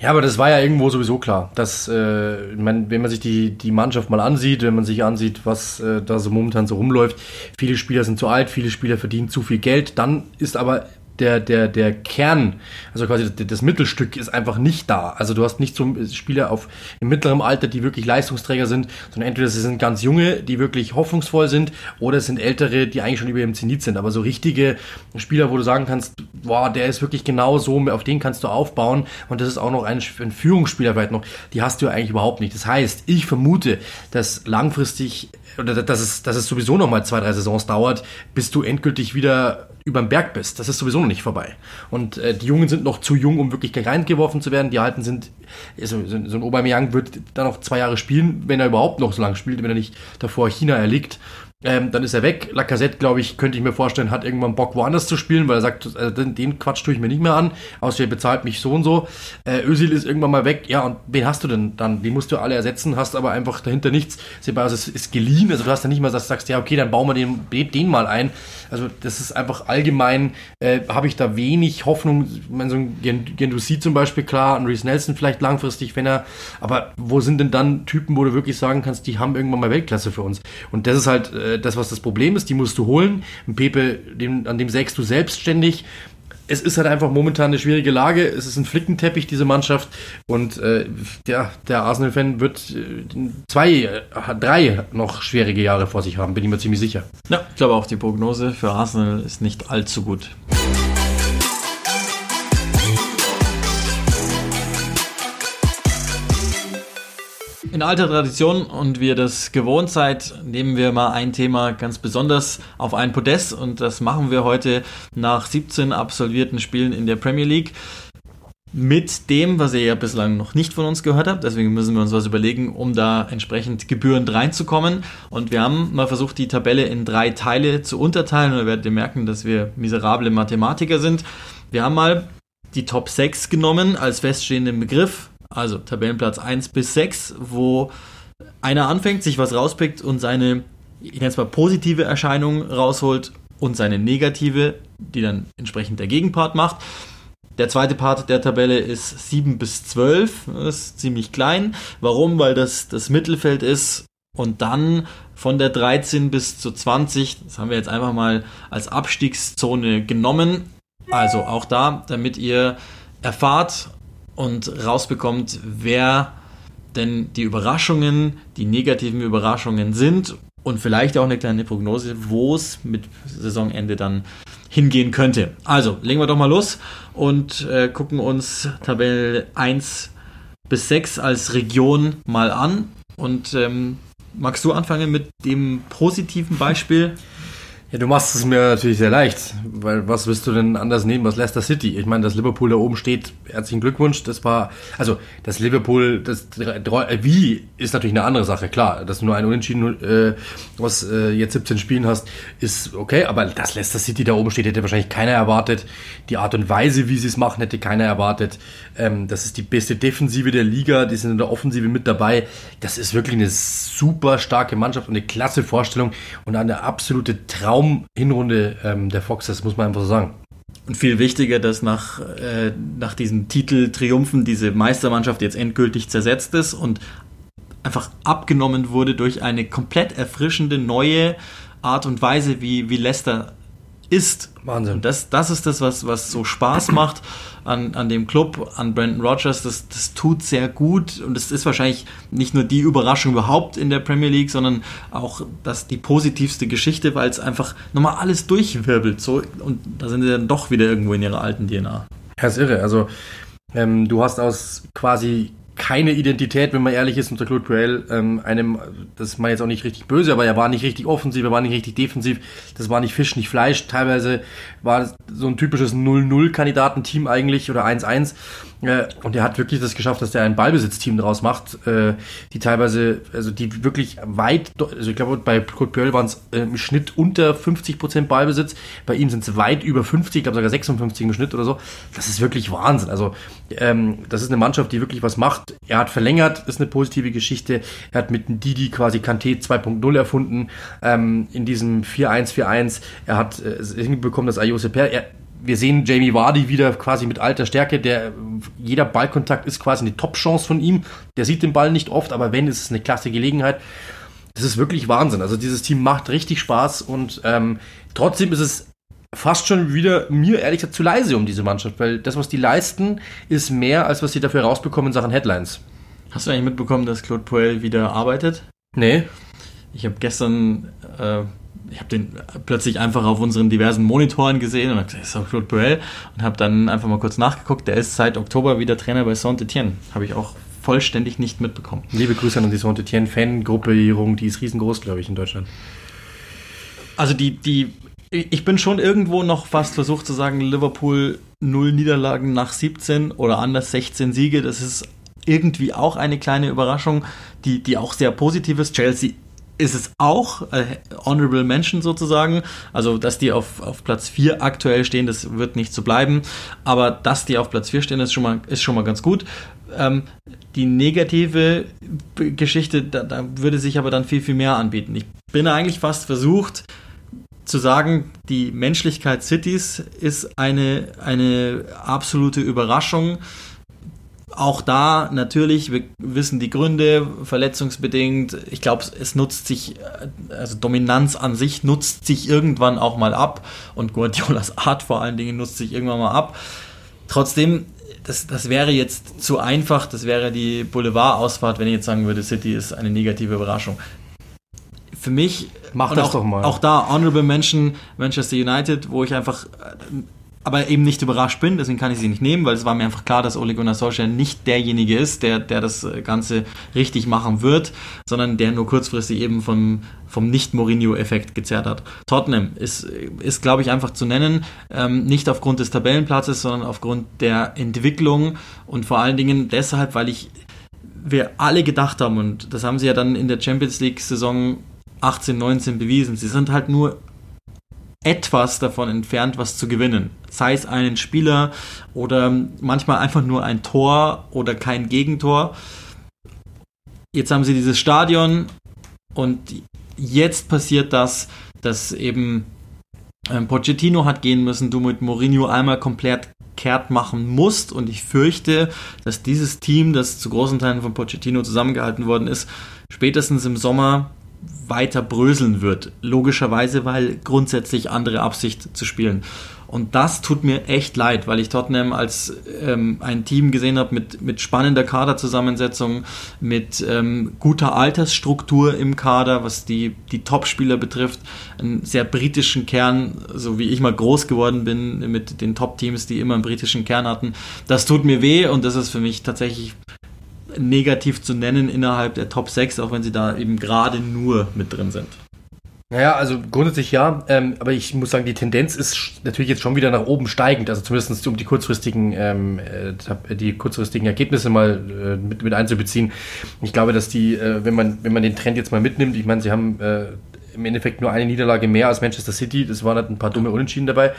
Ja, aber das war ja irgendwo sowieso klar, dass, äh, man, wenn man sich die, die Mannschaft mal ansieht, wenn man sich ansieht, was äh, da so momentan so rumläuft, viele Spieler sind zu alt, viele Spieler verdienen zu viel Geld, dann ist aber der, der, der Kern, also quasi das, das Mittelstück ist einfach nicht da. Also du hast nicht so Spieler auf, im mittleren Alter, die wirklich Leistungsträger sind, sondern entweder sie sind ganz junge, die wirklich hoffnungsvoll sind, oder es sind ältere, die eigentlich schon über dem Zenit sind. Aber so richtige Spieler, wo du sagen kannst, boah, der ist wirklich genau so, auf den kannst du aufbauen, und das ist auch noch ein, ein Führungsspieler vielleicht noch, die hast du ja eigentlich überhaupt nicht. Das heißt, ich vermute, dass langfristig, oder dass es, dass es sowieso nochmal zwei, drei Saisons dauert, bis du endgültig wieder über den Berg bist. Das ist sowieso noch nicht vorbei. Und äh, die Jungen sind noch zu jung, um wirklich reingeworfen zu werden. Die Alten sind, so, so ein Aubameyang wird dann noch zwei Jahre spielen, wenn er überhaupt noch so lange spielt, wenn er nicht davor China erliegt. Ähm, dann ist er weg. Lacazette, glaube ich, könnte ich mir vorstellen, hat irgendwann Bock woanders zu spielen, weil er sagt, also den, den Quatsch tue ich mir nicht mehr an, außer ihr bezahlt mich so und so. Äh, Özil ist irgendwann mal weg. Ja, und wen hast du denn dann? Die musst du alle ersetzen, hast aber einfach dahinter nichts. Sebastian ist, ist geliehen, also du hast ja nicht mal, dass du sagst, ja okay, dann bauen wir den, den mal ein. Also das ist einfach allgemein, äh, habe ich da wenig Hoffnung. Ich meine, so ein Guendouzi zum Beispiel, klar, ein Reiss Nelson vielleicht langfristig, wenn er, aber wo sind denn dann Typen, wo du wirklich sagen kannst, die haben irgendwann mal Weltklasse für uns? Und das ist halt äh, das, was das Problem ist, die musst du holen. Ein Pepe, dem, an dem sägst du selbstständig. Es ist halt einfach momentan eine schwierige Lage. Es ist ein Flickenteppich, diese Mannschaft. Und äh, der, der Arsenal-Fan wird äh, zwei, drei noch schwierige Jahre vor sich haben, bin ich mir ziemlich sicher. Ja, ich glaube auch, die Prognose für Arsenal ist nicht allzu gut. In alter Tradition und wie ihr das gewohnt seid, nehmen wir mal ein Thema ganz besonders auf ein Podest und das machen wir heute nach siebzehn absolvierten Spielen in der Premier League mit dem, was ihr ja bislang noch nicht von uns gehört habt. Deswegen müssen wir uns was überlegen, um da entsprechend gebührend reinzukommen. Und wir haben mal versucht, die Tabelle in drei Teile zu unterteilen und da werdet ihr merken, dass wir miserable Mathematiker sind. Wir haben mal die Top sechs genommen als feststehenden Begriff. Also Tabellenplatz eins bis sechs, wo einer anfängt, sich was rauspickt und seine, ich nenne es mal, positive Erscheinung rausholt und seine negative, die dann entsprechend der Gegenpart macht. Der zweite Part der Tabelle ist sieben bis zwölf, das ist ziemlich klein. Warum? Weil das das Mittelfeld ist und dann von der dreizehn bis zu zwanzig, das haben wir jetzt einfach mal als Abstiegszone genommen. Also auch da, damit ihr erfahrt und rausbekommt, wer denn die Überraschungen, die negativen Überraschungen sind und vielleicht auch eine kleine Prognose, wo es mit Saisonende dann hingehen könnte. Also, legen wir doch mal los und äh, gucken uns Tabelle eins bis sechs als Region mal an. Und ähm, magst du anfangen mit dem positiven Beispiel? Ja, du machst es mir natürlich sehr leicht, weil was willst du denn anders nehmen als Leicester City? Ich meine, dass Liverpool da oben steht, herzlichen Glückwunsch, das war, also das Liverpool, das wie ist natürlich eine andere Sache, klar, dass du nur ein Unentschieden, äh, was äh, jetzt siebzehn Spielen hast, ist okay, aber dass Leicester City da oben steht, hätte wahrscheinlich keiner erwartet, die Art und Weise, wie sie es machen, hätte keiner erwartet, ähm, das ist die beste Defensive der Liga, die sind in der Offensive mit dabei, das ist wirklich eine super starke Mannschaft und eine klasse Vorstellung und eine absolute Traum Hinrunde ähm, der Fox, das muss man einfach so sagen. Und viel wichtiger, dass nach, äh, nach diesen Titeltriumphen diese Meistermannschaft jetzt endgültig zersetzt ist und einfach abgenommen wurde durch eine komplett erfrischende, neue Art und Weise, wie, wie Leicester ist. Wahnsinn. Und das, das ist das, was, was so Spaß macht an, an dem Club, an Brendan Rodgers. Das, das tut sehr gut und es ist wahrscheinlich nicht nur die Überraschung überhaupt in der Premier League, sondern auch das die positivste Geschichte, weil es einfach nochmal alles durchwirbelt. So, und da sind sie dann doch wieder irgendwo in ihrer alten D N A. Ja, ist irre. Also ähm, du hast aus quasi keine Identität, wenn man ehrlich ist, unter Claude Puel, ähm, einem, das ist man jetzt auch nicht richtig böse, aber er war nicht richtig offensiv, er war nicht richtig defensiv, das war nicht Fisch, nicht Fleisch, teilweise war das so ein typisches null null Kandidatenteam eigentlich, oder eins eins, äh, und er hat wirklich das geschafft, dass der ein Ballbesitzteam draus macht, äh, die teilweise, also die wirklich weit, also ich glaube, bei Claude Puel waren es äh, im Schnitt unter fünfzig Prozent Ballbesitz, bei ihm sind es weit über fünfzig, ich glaube sogar sechsundfünfzig im Schnitt oder so, das ist wirklich Wahnsinn, also ähm, das ist eine Mannschaft, die wirklich was macht. Er hat verlängert, ist eine positive Geschichte. Er hat mit Didi quasi Kanté zwei Punkt null erfunden, ähm, in diesem vier eins vier eins. Er hat äh, hinbekommen, dass Ayose Per... Er, wir sehen Jamie Vardy wieder quasi mit alter Stärke. Der, jeder Ballkontakt ist quasi eine Top-Chance von ihm. Der sieht den Ball nicht oft, aber wenn, ist es eine klasse Gelegenheit. Das ist wirklich Wahnsinn. Also dieses Team macht richtig Spaß und ähm, trotzdem ist es fast schon wieder mir ehrlich gesagt zu leise um diese Mannschaft, weil das, was die leisten, ist mehr, als was sie dafür rausbekommen in Sachen Headlines. Hast du eigentlich mitbekommen, dass Claude Puel wieder arbeitet? Nee. Ich habe gestern, äh, ich habe den plötzlich einfach auf unseren diversen Monitoren gesehen und habe gesagt, das ist doch Claude Puel und habe dann einfach mal kurz nachgeguckt, der ist seit Oktober wieder Trainer bei Saint-Étienne. Habe ich auch vollständig nicht mitbekommen. Liebe Grüße an die Saint-Étienne-Fangruppierung, die ist riesengroß, glaube ich, in Deutschland. Also die, die ich bin schon irgendwo noch fast versucht zu sagen, Liverpool null Niederlagen nach siebzehn oder anders sechzehn Siege. Das ist irgendwie auch eine kleine Überraschung, die, die auch sehr positiv ist. Chelsea ist es auch äh, Honorable Mention sozusagen. Also, dass die auf, auf Platz vier aktuell stehen, das wird nicht so bleiben. Aber dass die auf Platz vier stehen, ist schon mal, ist schon mal ganz gut. Ähm, die negative Geschichte, da, da würde sich aber dann viel, viel mehr anbieten. Ich bin eigentlich fast versucht zu sagen, die Menschlichkeit Cities ist eine, eine absolute Überraschung. Auch da natürlich, wir wissen die Gründe, verletzungsbedingt. Ich glaube, es nutzt sich, also Dominanz an sich nutzt sich irgendwann auch mal ab. Und Guardiolas Art vor allen Dingen nutzt sich irgendwann mal ab. Trotzdem, das, das wäre jetzt zu einfach, das wäre die Boulevardausfahrt, wenn ich jetzt sagen würde, City ist eine negative Überraschung. Für mich, Mach das auch, doch mal. Auch da, Honorable Mention, Manchester United, wo ich einfach... aber eben nicht überrascht bin, deswegen kann ich sie nicht nehmen, weil es war mir einfach klar, dass Ole Gunnar Solskjaer nicht derjenige ist, der, der das Ganze richtig machen wird, sondern der nur kurzfristig eben vom, vom Nicht-Mourinho-Effekt gezerrt hat. Tottenham ist, ist glaube ich, einfach zu nennen, ähm, nicht aufgrund des Tabellenplatzes, sondern aufgrund der Entwicklung und vor allen Dingen deshalb, weil ich wir alle gedacht haben, und das haben sie ja dann in der Champions-League-Saison achtzehn neunzehn bewiesen, sie sind halt nur etwas davon entfernt, was zu gewinnen. Sei es einen Spieler oder manchmal einfach nur ein Tor oder kein Gegentor. Jetzt haben sie dieses Stadion und jetzt passiert das, dass eben Pochettino hat gehen müssen, du mit Mourinho einmal komplett kehrt machen musst, und ich fürchte, dass dieses Team, das zu großen Teilen von Pochettino zusammengehalten worden ist, spätestens im Sommer weiter bröseln wird. Logischerweise, weil grundsätzlich andere Absicht zu spielen. Und das tut mir echt leid, weil ich Tottenham als ähm, ein Team gesehen habe mit, mit spannender Kaderzusammensetzung, mit ähm, guter Altersstruktur im Kader, was die, die Top-Spieler betrifft, einen sehr britischen Kern, so wie ich mal groß geworden bin mit den Top-Teams, die immer einen britischen Kern hatten. Das tut mir weh, und das ist für mich tatsächlich negativ zu nennen innerhalb der Top sechs, auch wenn sie da eben gerade nur mit drin sind. Naja, also grundsätzlich ja, ähm, aber ich muss sagen, die Tendenz ist natürlich jetzt schon wieder nach oben steigend, also zumindest um die kurzfristigen, ähm, die kurzfristigen Ergebnisse mal äh, mit, mit einzubeziehen. Ich glaube, dass die, äh, wenn man, wenn man den Trend jetzt mal mitnimmt, ich meine, sie haben äh, im Endeffekt nur eine Niederlage mehr als Manchester City. Das waren halt ein paar dumme Unentschieden dabei.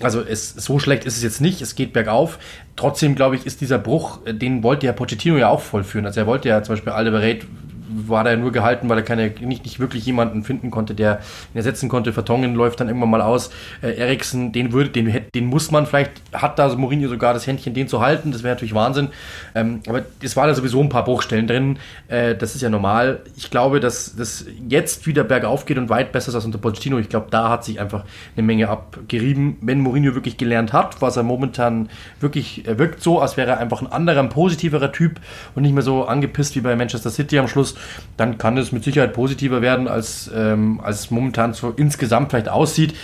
Also es, so schlecht ist es jetzt nicht. Es geht bergauf. Trotzdem, glaube ich, ist dieser Bruch, den wollte ja Pochettino ja auch vollführen. Also er wollte ja zum Beispiel Alderweireld, war da nur gehalten, weil er keine, nicht, nicht wirklich jemanden finden konnte, der ihn ersetzen konnte. Vertongen läuft dann irgendwann mal aus. Äh, Eriksen, den würde, den, den muss man vielleicht, hat da Mourinho sogar das Händchen, den zu halten. Das wäre natürlich Wahnsinn. Ähm, aber es waren da sowieso ein paar Bruchstellen drin. Äh, das ist ja normal. Ich glaube, dass das jetzt wieder bergauf geht und weit besser ist als unter Pochettino. Ich glaube, da hat sich einfach eine Menge abgerieben. Wenn Mourinho wirklich gelernt hat, was er momentan wirklich äh, wirkt so, als wäre er einfach ein anderer, ein positiverer Typ und nicht mehr so angepisst wie bei Manchester City am Schluss, dann kann es mit Sicherheit positiver werden, als, ähm, als es momentan so insgesamt vielleicht aussieht.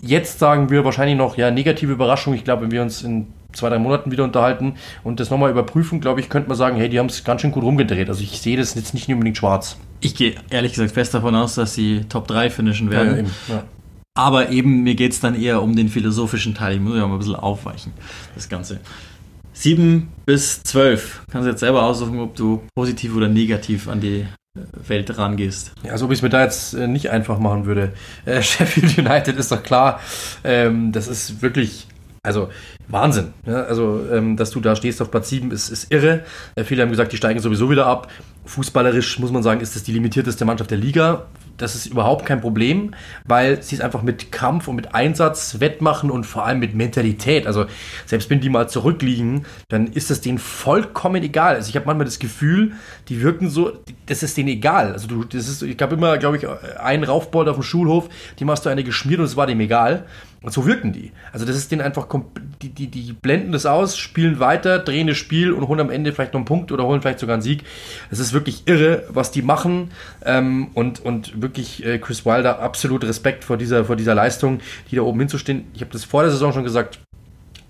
Jetzt sagen wir wahrscheinlich noch, ja, negative Überraschung. Ich glaube, wenn wir uns in zwei, drei Monaten wieder unterhalten und das nochmal überprüfen, glaube ich, könnte man sagen, hey, die haben es ganz schön gut rumgedreht. Also ich sehe das jetzt nicht unbedingt schwarz. Ich gehe ehrlich gesagt fest davon aus, dass sie Top drei finishen werden. Ja, eben, ja. Aber eben, mir geht es dann eher um den philosophischen Teil. Ich muss ja mal ein bisschen aufweichen, das Ganze. sieben bis zwölf. Kannst jetzt selber aussuchen, ob du positiv oder negativ an die Welt rangehst. Ja, so wie ich es mir da jetzt äh, nicht einfach machen würde. Äh, Sheffield United ist doch klar. Ähm, das ist wirklich, also Wahnsinn. Ja? Also, ähm, dass du da stehst auf Platz sieben, ist, ist irre. Äh, viele haben gesagt, die steigen sowieso wieder ab. Fußballerisch muss man sagen, ist das die limitierteste Mannschaft der Liga. Das ist überhaupt kein Problem, weil sie es einfach mit Kampf und mit Einsatz wettmachen und vor allem mit Mentalität. Also selbst wenn die mal zurückliegen, dann ist das denen vollkommen egal. Also ich habe manchmal das Gefühl, die wirken so, das ist denen egal. Also du, das ist, ich habe immer, glaube ich, einen Raufbold auf dem Schulhof, dem hast du eine geschmiert und es war dem egal. Und so wirken die. Also das ist denen einfach, die, die, die blenden das aus, spielen weiter, drehen das Spiel und holen am Ende vielleicht noch einen Punkt oder holen vielleicht sogar einen Sieg. Das ist wirklich irre, was die machen. Ähm, und, und wirklich äh, Chris Wilder, absolut Respekt vor dieser, vor dieser Leistung, die da oben hinzustehen. Ich habe das vor der Saison schon gesagt,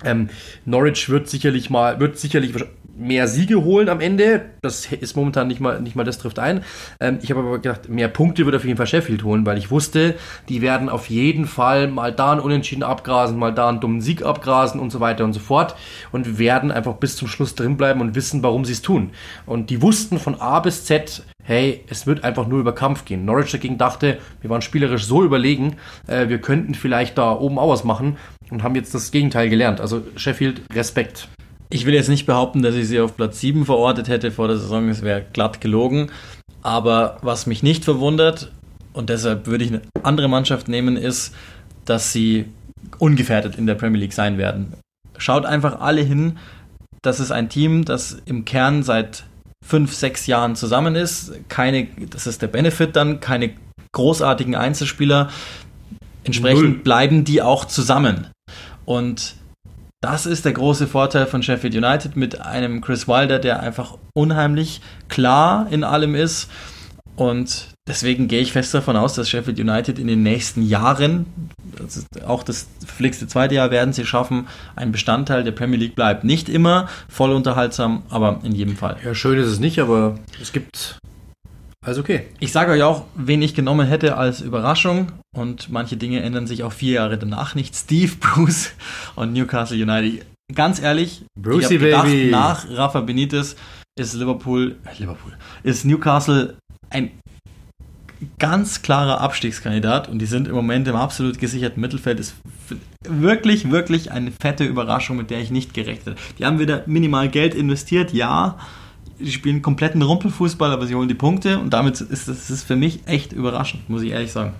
ähm, Norwich wird sicherlich mal, wird sicherlich mehr Siege holen am Ende. Das ist momentan nicht mal, nicht mal das trifft ein. Ähm, ich habe aber gedacht, mehr Punkte wird auf jeden Fall Sheffield holen, weil ich wusste, die werden auf jeden Fall mal da einen Unentschieden abgrasen, mal da einen dummen Sieg abgrasen und so weiter und so fort und werden einfach bis zum Schluss drinbleiben und wissen, warum sie es tun. Und die wussten von A bis Z, hey, es wird einfach nur über Kampf gehen. Norwich dagegen dachte, wir waren spielerisch so überlegen, äh, wir könnten vielleicht da oben auch was machen und haben jetzt das Gegenteil gelernt. Also Sheffield, Respekt. Ich will jetzt nicht behaupten, dass ich sie auf Platz sieben verortet hätte vor der Saison, es wäre glatt gelogen. Aber was mich nicht verwundert, und deshalb würde ich eine andere Mannschaft nehmen, ist, dass sie ungefährdet in der Premier League sein werden. Schaut einfach alle hin, das ist ein Team, das im Kern seit fünf, sechs Jahren zusammen ist. Keine, das ist der Benefit dann, keine großartigen Einzelspieler. Entsprechend Null. Bleiben die auch zusammen. Und das ist der große Vorteil von Sheffield United mit einem Chris Wilder, der einfach unheimlich klar in allem ist. Und deswegen gehe ich fest davon aus, dass Sheffield United in den nächsten Jahren, also auch das verflixte zweite Jahr, werden sie schaffen, ein Bestandteil der Premier League bleibt. Nicht immer voll unterhaltsam, aber in jedem Fall. Ja, schön ist es nicht, aber es gibt alles okay. Ich sage euch auch, wen ich genommen hätte als Überraschung, und manche Dinge ändern sich auch vier Jahre danach nicht. Steve Bruce und Newcastle United. Ganz ehrlich, Brucey, ich habe gedacht, Baby. Nach Rafa Benítez ist Liverpool, Liverpool, ist Newcastle ein ganz klarer Abstiegskandidat und die sind im Moment im absolut gesicherten Mittelfeld. Ist wirklich, wirklich eine fette Überraschung, mit der ich nicht gerechnet habe. Die haben wieder minimal Geld investiert, ja. Die spielen kompletten Rumpelfußball, aber sie holen die Punkte und damit ist das ist für mich echt überraschend, muss ich ehrlich sagen.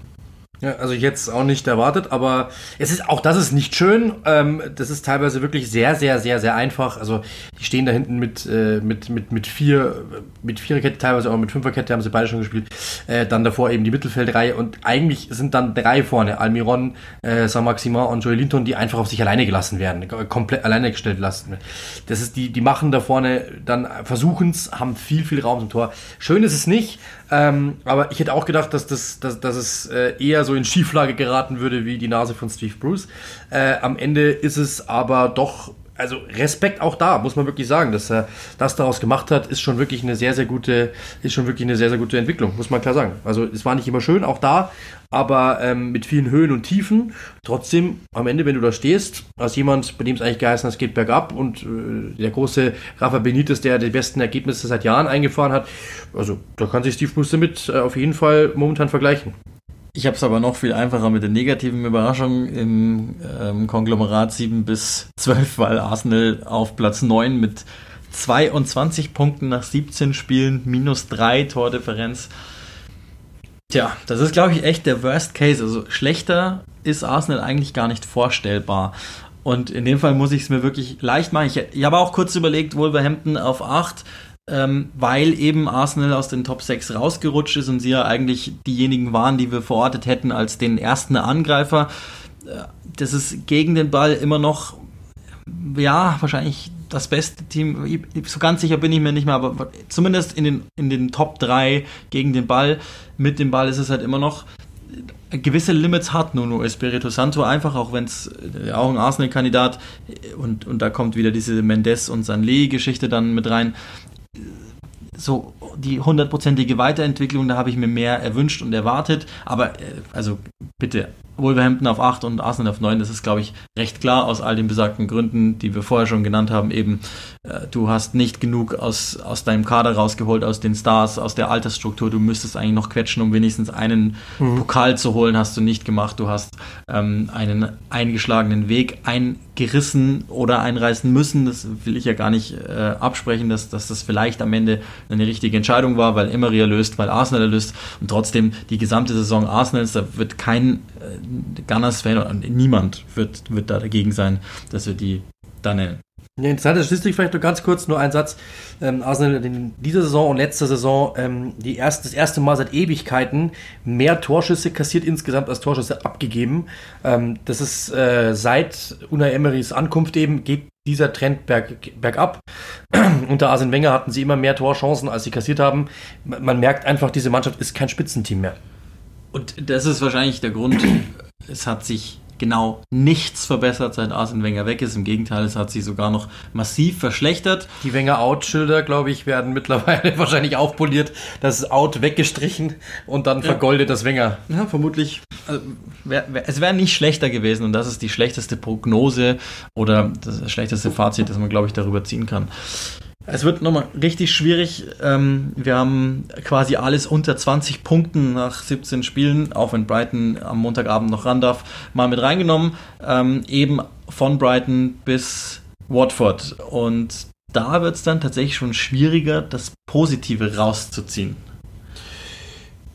Ja, also ich hätte es auch nicht erwartet, aber es ist auch das ist nicht schön. Ähm, das ist teilweise wirklich sehr, sehr, sehr, sehr einfach. Also die stehen da hinten mit äh, mit mit mit vier mit Viererkette, teilweise auch mit Fünferkette haben sie beide schon gespielt. Äh, dann davor eben die Mittelfeldreihe und eigentlich sind dann drei vorne: Almiron, äh, Saint-Maximin und Joelinton, die einfach auf sich alleine gelassen werden, komplett alleine gestellt lassen. Das ist die die machen da vorne dann versuchen's, haben viel viel Raum zum Tor. Schön ist es nicht. Ähm, aber ich hätte auch gedacht, dass, das, dass, dass es äh, eher so in Schieflage geraten würde, wie die Nase von Steve Bruce. Äh, am Ende ist es aber doch, also Respekt auch da, muss man wirklich sagen, dass er das daraus gemacht hat, ist schon wirklich eine sehr, sehr gute, ist schon wirklich eine sehr, sehr gute Entwicklung, muss man klar sagen. Also es war nicht immer schön, auch da, aber ähm, mit vielen Höhen und Tiefen. Trotzdem, am Ende, wenn du da stehst, als jemand, bei dem es eigentlich geheißen hat, es geht bergab und äh, der große Rafa Benítez, der die besten Ergebnisse seit Jahren eingefahren hat, also da kann sich Steve Bruce damit äh, auf jeden Fall momentan vergleichen. Ich habe es aber noch viel einfacher mit den negativen Überraschungen im ähm, Konglomerat sieben bis zwölf, weil Arsenal auf Platz neun mit zweiundzwanzig Punkten nach siebzehn Spielen, minus drei Tordifferenz. Tja, das ist, glaube ich, echt der Worst Case. Also schlechter ist Arsenal eigentlich gar nicht vorstellbar. Und in dem Fall muss ich es mir wirklich leicht machen. Ich, ich habe auch kurz überlegt, Wolverhampton auf acht, ähm, weil eben Arsenal aus den Top sechs rausgerutscht ist und sie ja eigentlich diejenigen waren, die wir verortet hätten als den ersten Angreifer. Das ist gegen den Ball immer noch, ja, wahrscheinlich das beste Team. So ganz sicher bin ich mir nicht mehr, aber zumindest in den, in den Top drei gegen den Ball. Mit dem Ball ist es halt immer noch, gewisse Limits hat Nuno Espirito Santo einfach, auch wenn es ja, auch ein Arsenal-Kandidat und, und da kommt wieder diese Mendes- und Sané-Geschichte dann mit rein. So die hundertprozentige Weiterentwicklung, da habe ich mir mehr erwünscht und erwartet, aber also bitte, Wolverhampton auf acht und Arsenal auf neun, das ist, glaube ich, recht klar aus all den besagten Gründen, die wir vorher schon genannt haben, eben äh, du hast nicht genug aus, aus deinem Kader rausgeholt, aus den Stars, aus der Altersstruktur, du müsstest eigentlich noch quetschen, um wenigstens einen mhm. Pokal zu holen, hast du nicht gemacht, du hast ähm, einen eingeschlagenen Weg eingerissen oder einreißen müssen, das will ich ja gar nicht äh, absprechen, dass, dass das vielleicht am Ende eine richtige Entscheidung war, weil Emery erlöst, weil Arsenal erlöst und trotzdem die gesamte Saison Arsenals, da wird kein äh, Gunners-Fan oder niemand wird, wird da dagegen sein, dass wir die da nennen. Eine interessante Statistik, vielleicht nur ganz kurz, nur ein Satz. Ähm, Arsenal in dieser Saison und letzter Saison ähm, die erst, das erste Mal seit Ewigkeiten mehr Torschüsse kassiert insgesamt als Torschüsse abgegeben. Ähm, das ist äh, seit Unai Emerys Ankunft eben, geht dieser Trend berg, bergab. Unter Arsène Wenger hatten sie immer mehr Torchancen, als sie kassiert haben. Man, man merkt einfach, diese Mannschaft ist kein Spitzenteam mehr. Und das ist wahrscheinlich der Grund, es hat sich genau nichts verbessert, seit Arsène Wenger weg ist. Im Gegenteil, es hat sich sogar noch massiv verschlechtert. Die Wenger-Out-Schilder, glaube ich, werden mittlerweile wahrscheinlich aufpoliert, das Out weggestrichen und dann vergoldet ja. das Wenger. Ja, vermutlich. Also, wär, wär, es wäre nicht schlechter gewesen und das ist die schlechteste Prognose oder das schlechteste Fazit, das man, glaube ich, darüber ziehen kann. Es wird nochmal richtig schwierig. Wir haben quasi alles unter zwanzig Punkten nach siebzehn Spielen, auch wenn Brighton am Montagabend noch ran darf, mal mit reingenommen. Eben von Brighton bis Watford. Und da wird es dann tatsächlich schon schwieriger, das Positive rauszuziehen.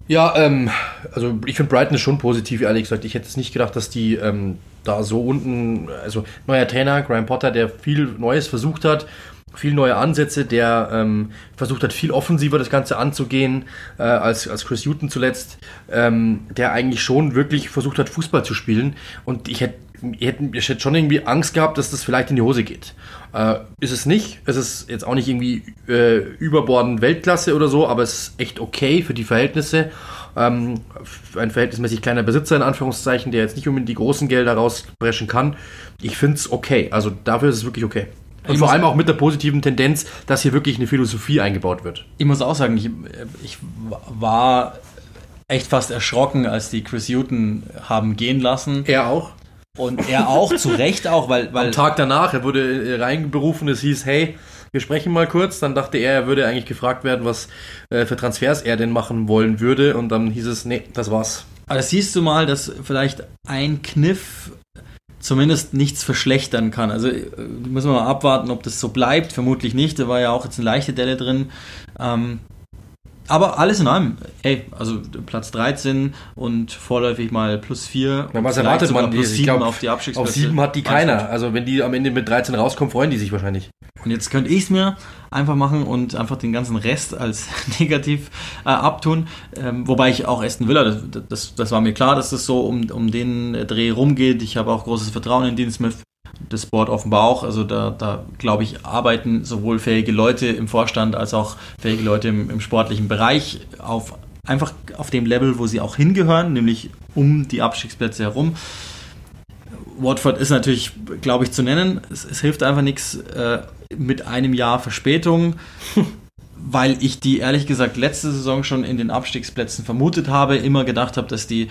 Ja, ähm, also ich finde Brighton ist schon positiv, ehrlich gesagt. Ich hätte es nicht gedacht, dass die ähm, da so unten, also neuer Trainer, Graham Potter, der viel Neues versucht hat, viel neue Ansätze, der ähm, versucht hat, viel offensiver das Ganze anzugehen, äh, als, als Chris Hughton zuletzt, ähm, der eigentlich schon wirklich versucht hat, Fußball zu spielen. Und ich hätte ich hätte, ich hätte schon irgendwie Angst gehabt, dass das vielleicht in die Hose geht. Äh, ist es nicht. Es ist jetzt auch nicht irgendwie äh, überbordend Weltklasse oder so, aber es ist echt okay für die Verhältnisse. Ähm, ein verhältnismäßig kleiner Besitzer, in Anführungszeichen, der jetzt nicht unbedingt die großen Gelder rausbrechen kann. Ich finde es okay. Also dafür ist es wirklich okay. Und vor allem auch mit der positiven Tendenz, dass hier wirklich eine Philosophie eingebaut wird. Ich muss auch sagen, ich, ich war echt fast erschrocken, als die Chris Hughton haben gehen lassen. Er auch. Und er auch, zu Recht auch, weil... weil Am Tag danach, er wurde reinberufen, es hieß, hey, wir sprechen mal kurz. Dann dachte er, er würde eigentlich gefragt werden, was äh, für Transfers er denn machen wollen würde. Und dann hieß es, nee, das war's. Aber das siehst du mal, dass vielleicht ein Kniff... zumindest nichts verschlechtern kann. Also müssen wir mal abwarten, ob das so bleibt. Vermutlich nicht. Da war ja auch jetzt eine leichte Delle drin. Ähm, aber alles in allem, hey, also Platz dreizehn und vorläufig mal plus vier. Ja, was erwartet man? Plus sieben, ich glaub, auf die Abstiegsplätze. Auf sieben hat die keiner. Also wenn die am Ende mit dreizehn rauskommen, freuen die sich wahrscheinlich. Und jetzt könnte ich es mir einfach machen und einfach den ganzen Rest als negativ äh, abtun. Ähm, wobei ich auch Aston Villa, das, das, das war mir klar, dass das so um, um den Dreh rumgeht. Ich habe auch großes Vertrauen in Dean Smith, das Board offenbar auch. Also da, da glaube ich, arbeiten sowohl fähige Leute im Vorstand als auch fähige Leute im, im sportlichen Bereich auf einfach auf dem Level, wo sie auch hingehören, nämlich um die Abstiegsplätze herum. Watford ist natürlich, glaube ich, zu nennen. Es, es hilft einfach nichts äh, mit einem Jahr Verspätung, weil ich die, ehrlich gesagt, letzte Saison schon in den Abstiegsplätzen vermutet habe, immer gedacht habe, dass die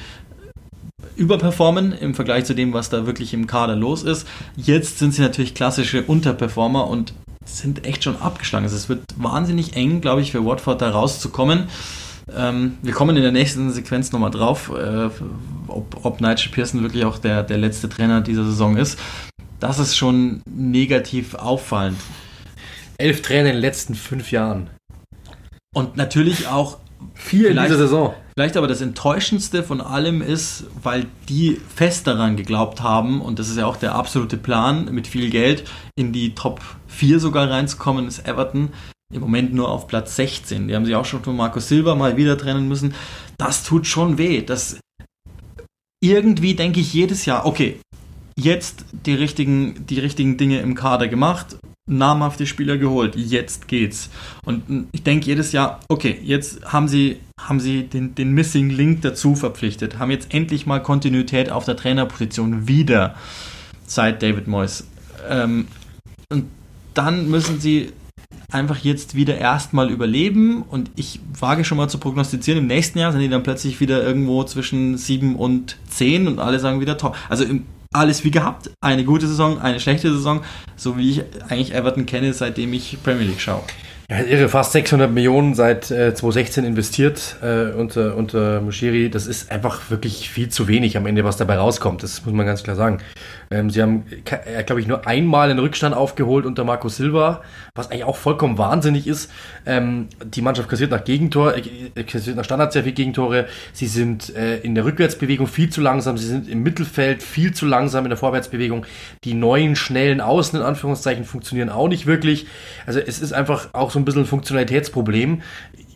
überperformen im Vergleich zu dem, was da wirklich im Kader los ist. Jetzt sind sie natürlich klassische Unterperformer und sind echt schon abgeschlagen. Also es wird wahnsinnig eng, glaube ich, für Watford da rauszukommen. Ähm, wir kommen in der nächsten Sequenz nochmal drauf, äh, ob, ob Nigel Pearson wirklich auch der, der letzte Trainer dieser Saison ist. Das ist schon negativ auffallend. Elf Trainer in den letzten fünf Jahren. Und natürlich auch viel in dieser Saison. Vielleicht aber das Enttäuschendste von allem ist, weil die fest daran geglaubt haben, und das ist ja auch der absolute Plan, mit viel Geld in die Top vier sogar reinzukommen, ist Everton. Im Moment nur auf Platz sechzehn. Die haben sich auch schon von Marco Silva mal wieder trennen müssen. Das tut schon weh. Das irgendwie denke ich jedes Jahr, okay, jetzt die richtigen, die richtigen Dinge im Kader gemacht, namhafte Spieler geholt, jetzt geht's. Und ich denke jedes Jahr, okay, jetzt haben sie, haben sie den, den Missing Link dazu verpflichtet, haben jetzt endlich mal Kontinuität auf der Trainerposition wieder seit David Moyes. Ähm, und dann müssen sie einfach jetzt wieder erstmal überleben und ich wage schon mal zu prognostizieren, im nächsten Jahr sind die dann plötzlich wieder irgendwo zwischen sieben und zehn und alle sagen wieder top. Also alles wie gehabt, eine gute Saison, eine schlechte Saison, so wie ich eigentlich Everton kenne, seitdem ich Premier League schaue. Ja, irre, fast sechshundert Millionen seit äh, zwanzig sechzehn investiert äh, unter, unter Moshiri. Das ist einfach wirklich viel zu wenig am Ende, was dabei rauskommt. Das muss man ganz klar sagen. Ähm, sie haben, äh, glaube ich, nur einmal einen Rückstand aufgeholt unter Marco Silva, was eigentlich auch vollkommen wahnsinnig ist. Ähm, die Mannschaft kassiert nach Gegentor, äh, kassiert nach Standard sehr viele Gegentore. Sie sind äh, in der Rückwärtsbewegung viel zu langsam. Sie sind im Mittelfeld viel zu langsam in der Vorwärtsbewegung. Die neuen, schnellen Außen, in Anführungszeichen, funktionieren auch nicht wirklich. Also es ist einfach auch so ein bisschen ein Funktionalitätsproblem.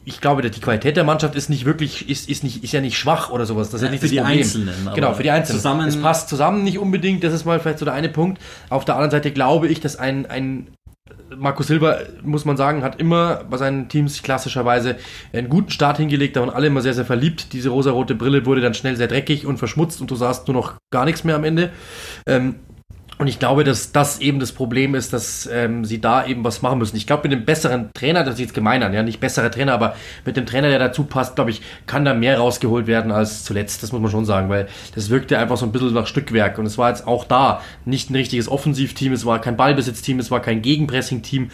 Ich glaube, die Qualität der Mannschaft ist nicht wirklich, ist, ist, nicht, ist ja nicht schwach oder sowas. Das ist ja, ja nicht für das Problem. Die Einzelnen. Genau, für die Einzelnen. Zusammen es passt zusammen nicht unbedingt, das ist mal vielleicht so der eine Punkt. Auf der anderen Seite glaube ich, dass ein, ein Marco Silva, muss man sagen, hat immer bei seinen Teams klassischerweise einen guten Start hingelegt, da waren alle immer sehr, sehr verliebt. Diese rosarote Brille wurde dann schnell sehr dreckig und verschmutzt und du sahst nur noch gar nichts mehr am Ende. Ähm, und ich glaube, dass das eben das Problem ist, dass ähm, sie da eben was machen müssen. Ich glaube, mit einem besseren Trainer, das ist jetzt gemein an, ja, nicht bessere Trainer, aber mit dem Trainer, der dazu passt, glaube ich, kann da mehr rausgeholt werden als zuletzt. Das muss man schon sagen, weil das wirkte einfach so ein bisschen nach Stückwerk. Und es war jetzt auch da nicht ein richtiges Offensivteam, es war kein Ballbesitzteam, es war kein Gegenpressing-Team.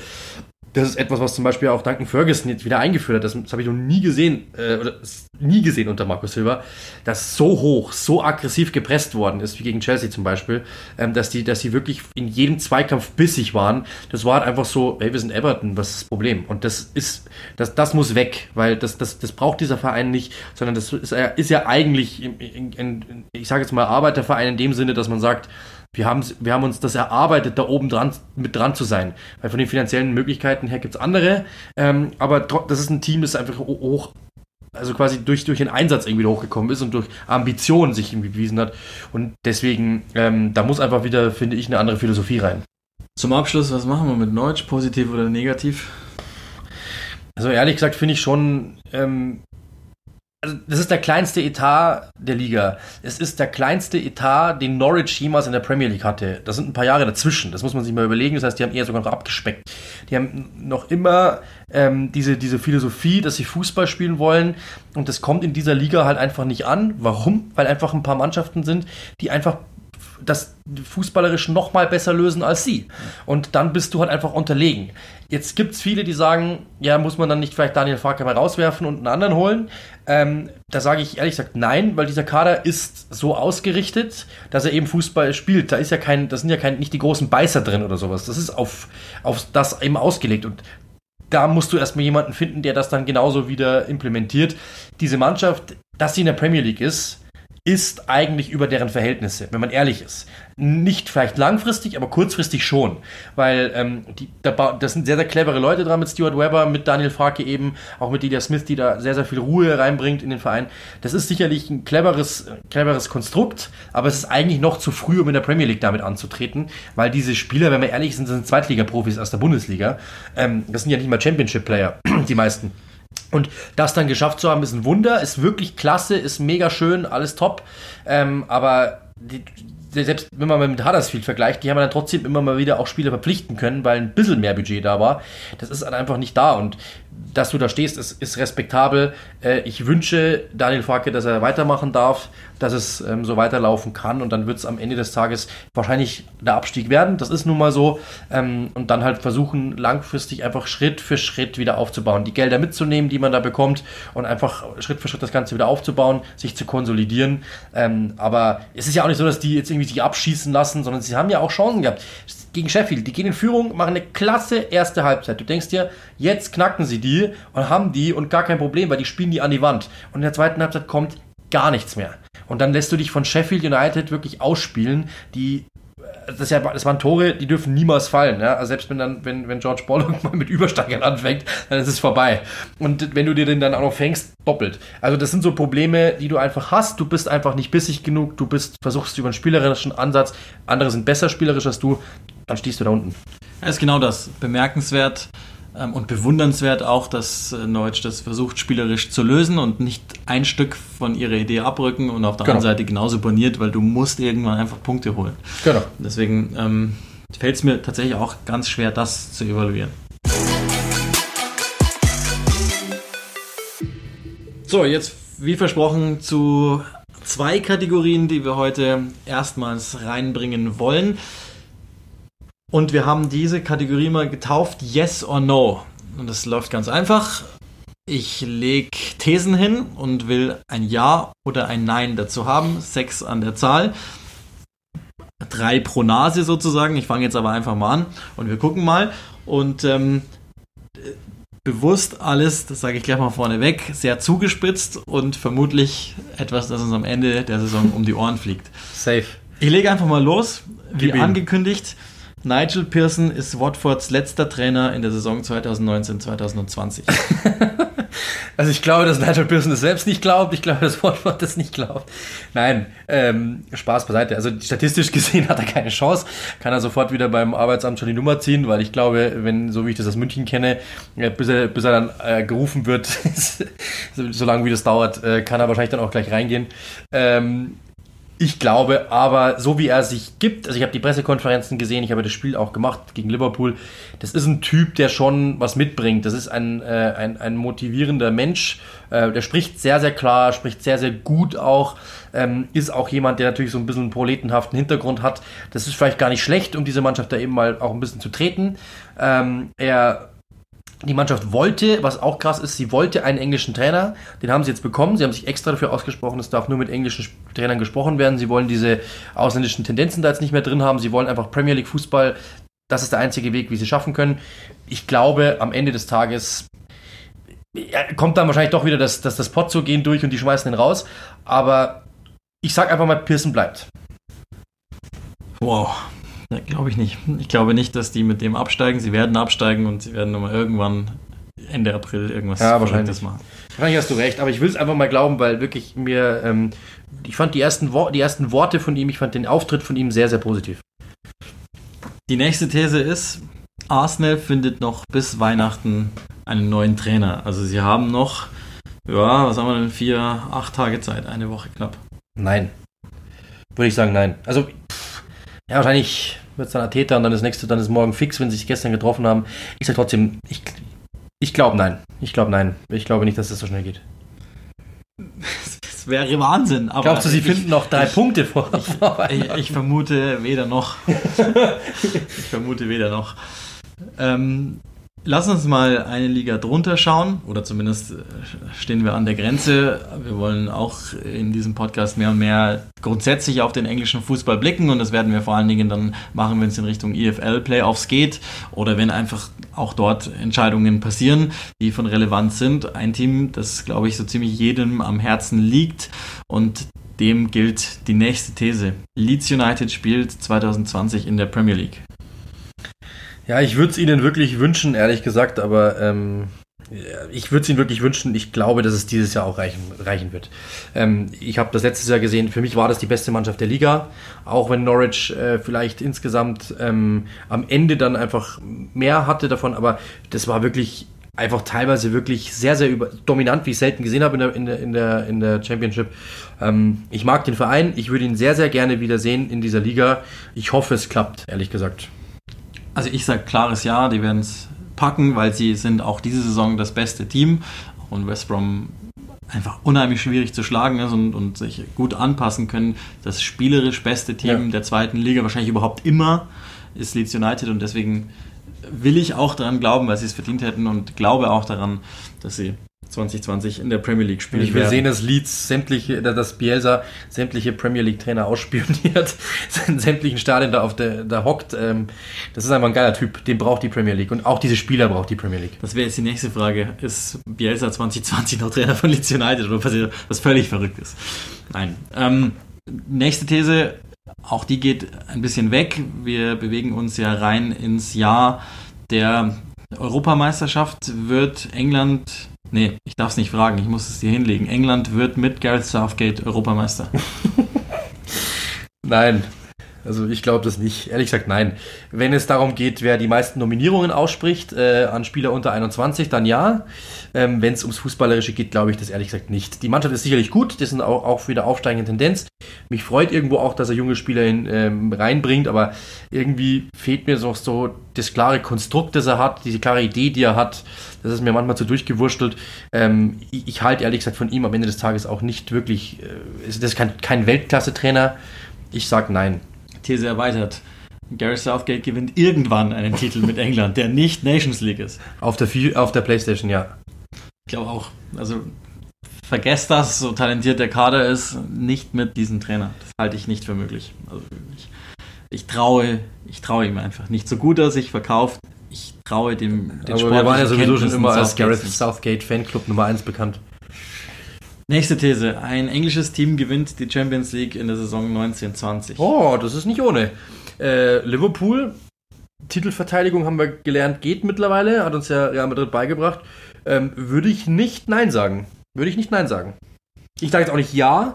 Das ist etwas, was zum Beispiel auch Duncan Ferguson jetzt wieder eingeführt hat. Das, das habe ich noch nie gesehen, äh, oder nie gesehen unter Marco Silva, dass so hoch, so aggressiv gepresst worden ist, wie gegen Chelsea zum Beispiel, ähm, dass die, dass die wirklich in jedem Zweikampf bissig waren. Das war halt einfach so, hey, wir sind Everton, was ist das Problem? Und das ist, das, das muss weg, weil das, das, das braucht dieser Verein nicht, sondern das ist, ist ja eigentlich, in, in, in, ich sage jetzt mal, Arbeiterverein in dem Sinne, dass man sagt, Wir, wir haben uns das erarbeitet, da oben dran, mit dran zu sein. Weil von den finanziellen Möglichkeiten her gibt es andere. Ähm, aber das ist ein Team, das einfach hoch, also quasi durch, durch den Einsatz irgendwie hochgekommen ist und durch Ambitionen sich irgendwie bewiesen hat. Und deswegen, ähm, da muss einfach wieder, finde ich, eine andere Philosophie rein. Zum Abschluss, was machen wir mit Norwich? Positiv oder negativ? Also ehrlich gesagt finde ich schon... Ähm, Also das ist der kleinste Etat der Liga. Es ist der kleinste Etat, den Norwich jemals in der Premier League hatte. Das sind ein paar Jahre dazwischen. Das muss man sich mal überlegen. Das heißt, die haben eher sogar noch abgespeckt. Die haben noch immer ähm, diese, diese Philosophie, dass sie Fußball spielen wollen. Und das kommt in dieser Liga halt einfach nicht an. Warum? Weil einfach ein paar Mannschaften sind, die einfach das fußballerisch noch mal besser lösen als sie. Und dann bist du halt einfach unterlegen. Jetzt gibt es viele, die sagen, ja, muss man dann nicht vielleicht Daniel Farke mal rauswerfen und einen anderen holen? Ähm, da sage ich ehrlich gesagt nein, weil dieser Kader ist so ausgerichtet, dass er eben Fußball spielt. Da ist ja kein, das sind ja kein, nicht die großen Beißer drin oder sowas. Das ist auf, auf das eben ausgelegt. Und da musst du erstmal jemanden finden, der das dann genauso wieder implementiert. Diese Mannschaft, dass sie in der Premier League ist, ist eigentlich über deren Verhältnisse, wenn man ehrlich ist. Nicht vielleicht langfristig, aber kurzfristig schon. Weil ähm, die, da, das sind sehr, sehr clevere Leute dran mit Stuart Webber, mit Daniel Farke eben, auch mit Delia Smith, die da sehr, sehr viel Ruhe reinbringt in den Verein. Das ist sicherlich ein cleveres, cleveres Konstrukt, aber es ist eigentlich noch zu früh, um in der Premier League damit anzutreten, weil diese Spieler, wenn wir ehrlich sind, sind Zweitliga-Profis aus der Bundesliga. Ähm, das sind ja nicht mal Championship-Player, die meisten. Und das dann geschafft zu haben, ist ein Wunder, ist wirklich klasse, ist mega schön, alles top. Ähm, aber die, selbst wenn man mit Huddersfield vergleicht, die haben dann trotzdem immer mal wieder auch Spieler verpflichten können, weil ein bisschen mehr Budget da war. Das ist halt einfach nicht da. Und dass du da stehst, ist, ist respektabel. Äh, ich wünsche Daniel Farke, dass er weitermachen darf, dass es ähm, so weiterlaufen kann. Und dann wird es am Ende des Tages wahrscheinlich der Abstieg werden. Das ist nun mal so. Ähm, und dann halt versuchen, langfristig einfach Schritt für Schritt wieder aufzubauen. Die Gelder mitzunehmen, die man da bekommt. Und einfach Schritt für Schritt das Ganze wieder aufzubauen, sich zu konsolidieren. Ähm, aber es ist ja auch nicht so, dass die jetzt irgendwie sich abschießen lassen, sondern sie haben ja auch Chancen gehabt. Gegen Sheffield, die gehen in Führung, machen eine klasse erste Halbzeit. Du denkst dir, jetzt knacken sie die und haben die und gar kein Problem, weil die spielen die an die Wand. Und in der zweiten Halbzeit kommt gar nichts mehr. Und dann lässt du dich von Sheffield United wirklich ausspielen, die Das, ja, das waren Tore, die dürfen niemals fallen. Ja? Also selbst wenn dann, wenn, wenn George Ballock mal mit Übersteigern anfängt, dann ist es vorbei. Und wenn du dir den dann auch noch fängst, doppelt. Also das sind so Probleme, die du einfach hast. Du bist einfach nicht bissig genug. Du bist, versuchst über einen spielerischen Ansatz. Andere sind besser spielerisch als du. Dann stehst du da unten. Das ist genau das. Bemerkenswert ähm, und bewundernswert auch, dass äh, Norwich das versucht, spielerisch zu lösen und nicht ein Stück von ihrer Idee abrücken und auf der genau. anderen Seite genauso borniert, weil du musst irgendwann einfach Punkte holen. Genau. Deswegen ähm, fällt es mir tatsächlich auch ganz schwer, das zu evaluieren. So, jetzt wie versprochen zu zwei Kategorien, die wir heute erstmals reinbringen wollen. Und wir haben diese Kategorie mal getauft, Yes or No. Und das läuft ganz einfach. Ich lege Thesen hin und will ein Ja oder ein Nein dazu haben. Sechs an der Zahl. Drei pro Nase sozusagen. Ich fange jetzt aber einfach mal an und wir gucken mal. Und ähm, bewusst alles, das sage ich gleich mal vorneweg, sehr zugespitzt und vermutlich etwas, das uns am Ende der Saison um die Ohren fliegt. Safe. Ich lege einfach mal los, wie angekündigt. Nigel Pearson ist Watfords letzter Trainer in der Saison zweitausendneunzehn zweitausendzwanzig. Also ich glaube, dass Nigel Pearson das selbst nicht glaubt. Ich glaube, dass Watford das nicht glaubt. Nein, ähm, Spaß beiseite. Also statistisch gesehen hat er keine Chance. Kann er sofort wieder beim Arbeitsamt schon die Nummer ziehen, weil ich glaube, wenn, so wie ich das aus München kenne, bis er, bis er dann äh, gerufen wird, so lange wie das dauert, äh, kann er wahrscheinlich dann auch gleich reingehen. Ähm, Ich glaube aber, so wie er sich gibt, also ich habe die Pressekonferenzen gesehen, ich habe das Spiel auch gemacht gegen Liverpool, das ist ein Typ, der schon was mitbringt. Das ist ein, äh, ein, ein motivierender Mensch, äh, der spricht sehr, sehr klar, spricht sehr, sehr gut auch, ähm, ist auch jemand, der natürlich so ein bisschen einen proletenhaften Hintergrund hat. Das ist vielleicht gar nicht schlecht, um diese Mannschaft da eben mal auch ein bisschen zu treten. Ähm, er... Die Mannschaft wollte, was auch krass ist, sie wollte einen englischen Trainer, den haben sie jetzt bekommen, sie haben sich extra dafür ausgesprochen, es darf nur mit englischen Trainern gesprochen werden, sie wollen diese ausländischen Tendenzen da jetzt nicht mehr drin haben, sie wollen einfach Premier League Fußball, das ist der einzige Weg, wie sie schaffen können. Ich glaube, am Ende des Tages kommt dann wahrscheinlich doch wieder das, das, das Pozzo-Gehen durch und die schmeißen ihn raus, aber ich sag einfach mal, Pearson bleibt. Wow. Ja, glaube ich nicht. Ich glaube nicht, dass die mit dem absteigen. Sie werden absteigen und sie werden nochmal irgendwann Ende April irgendwas ja, wahrscheinlich machen. Wahrscheinlich hast du recht, aber ich will es einfach mal glauben, weil wirklich mir, ähm, ich fand die ersten, Wo- die ersten Worte von ihm, ich fand den Auftritt von ihm sehr, sehr positiv. Die nächste These ist, Arsenal findet noch bis Weihnachten einen neuen Trainer. Also sie haben noch, ja, was haben wir denn, vier, acht Tage Zeit, eine Woche knapp. Nein. Würde ich sagen, nein. Also, ja, wahrscheinlich wird es dann Arteta und dann das nächste, dann ist morgen fix, wenn sie sich gestern getroffen haben. Ich sage trotzdem, ich, ich glaube nein. Ich glaube nein. Ich glaube nicht, dass das so schnell geht. Das wäre Wahnsinn. Aber glaubst du, sie ich, finden noch drei ich, Punkte vor? Ich, ich, ich vermute weder noch. ich vermute weder noch. Ähm, lass uns mal eine Liga drunter schauen. Oder zumindest stehen wir an der Grenze. Wir wollen auch in diesem Podcast mehr und mehr grundsätzlich auf den englischen Fußball blicken. Und das werden wir vor allen Dingen dann machen, wenn es in Richtung E F L-Playoffs geht. Oder wenn einfach auch dort Entscheidungen passieren, die von Relevanz sind. Ein Team, das, glaube ich, so ziemlich jedem am Herzen liegt. Und dem gilt die nächste These. Leeds United spielt zwanzig zwanzig in der Premier League. Ja, ich würde es Ihnen wirklich wünschen, ehrlich gesagt, aber ähm, ich würde es Ihnen wirklich wünschen. Ich glaube, dass es dieses Jahr auch reichen, reichen wird. Ähm, ich habe das letztes Jahr gesehen, für mich war das die beste Mannschaft der Liga, auch wenn Norwich äh, vielleicht insgesamt ähm, am Ende dann einfach mehr hatte davon, aber das war wirklich einfach teilweise wirklich sehr, sehr über- dominant, wie ich selten gesehen habe in der, in der, in der, in der Championship. Ähm, ich mag den Verein, ich würde ihn sehr, sehr gerne wiedersehen in dieser Liga. Ich hoffe, es klappt, ehrlich gesagt. Also ich sage klares Ja, die werden es packen, weil sie sind auch diese Saison das beste Team. Und West Brom einfach unheimlich schwierig zu schlagen ist und, und sich gut anpassen können. Das spielerisch beste Team ja. der zweiten Liga, wahrscheinlich überhaupt immer, ist Leeds United. Und deswegen will ich auch daran glauben, weil sie es verdient hätten und glaube auch daran, dass sie zwanzig zwanzig in der Premier League spielen. Ich will werden. sehen, dass Leeds sämtliche, dass Bielsa sämtliche Premier League Trainer ausspioniert, in sämtlichen Stadien da auf der, da hockt. Das ist einfach ein geiler Typ, den braucht die Premier League und auch diese Spieler braucht die Premier League. Das wäre jetzt die nächste Frage. Ist Bielsa zwanzig zwanzig noch Trainer von Leeds United oder passiert was völlig Verrücktes? Nein. Ähm, nächste These, auch die geht ein bisschen weg. Wir bewegen uns ja rein ins Jahr der Europameisterschaft. Wird England Nee, ich darf es nicht fragen, ich muss es dir hinlegen. England wird mit Gareth Southgate Europameister. Nein, also ich glaube das nicht. Ehrlich gesagt, nein. Wenn es darum geht, wer die meisten Nominierungen ausspricht, äh, an Spieler unter einundzwanzig, dann ja. Ähm, wenn es ums Fußballerische geht, glaube ich das ehrlich gesagt nicht. Die Mannschaft ist sicherlich gut, das ist auch, auch wieder aufsteigende Tendenz. Mich freut irgendwo auch, dass er junge Spieler in, ähm, reinbringt, aber irgendwie fehlt mir so, so das klare Konstrukt, das er hat, diese klare Idee, die er hat. Das ist mir manchmal zu durchgewurschtelt. Ähm, ich, ich halte ehrlich gesagt von ihm am Ende des Tages auch nicht wirklich, äh, das ist kein, kein Weltklasse-Trainer. Ich sage nein. These erweitert. Gareth Southgate gewinnt irgendwann einen Titel mit England, der nicht Nations League ist. Auf der, auf der PlayStation, ja. Ich glaube auch. Also vergesst das, so talentiert der Kader ist, nicht mit diesem Trainer. Das halte ich nicht für möglich. Also ich, ich traue, ich traue ihm einfach nicht. So gut er sich verkauft, ich traue dem den Sport. Wir waren ja sowieso schon immer als Gareth Southgate Fanclub Nummer eins bekannt. Nächste These. Ein englisches Team gewinnt die Champions League in der Saison neunzehn zwanzig. Oh, das ist nicht ohne. Äh, Liverpool Titelverteidigung, haben wir gelernt, geht mittlerweile, hat uns ja Real Madrid beigebracht. Ähm, würde ich nicht Nein sagen. Würde ich nicht Nein sagen. Ich sage jetzt auch nicht Ja,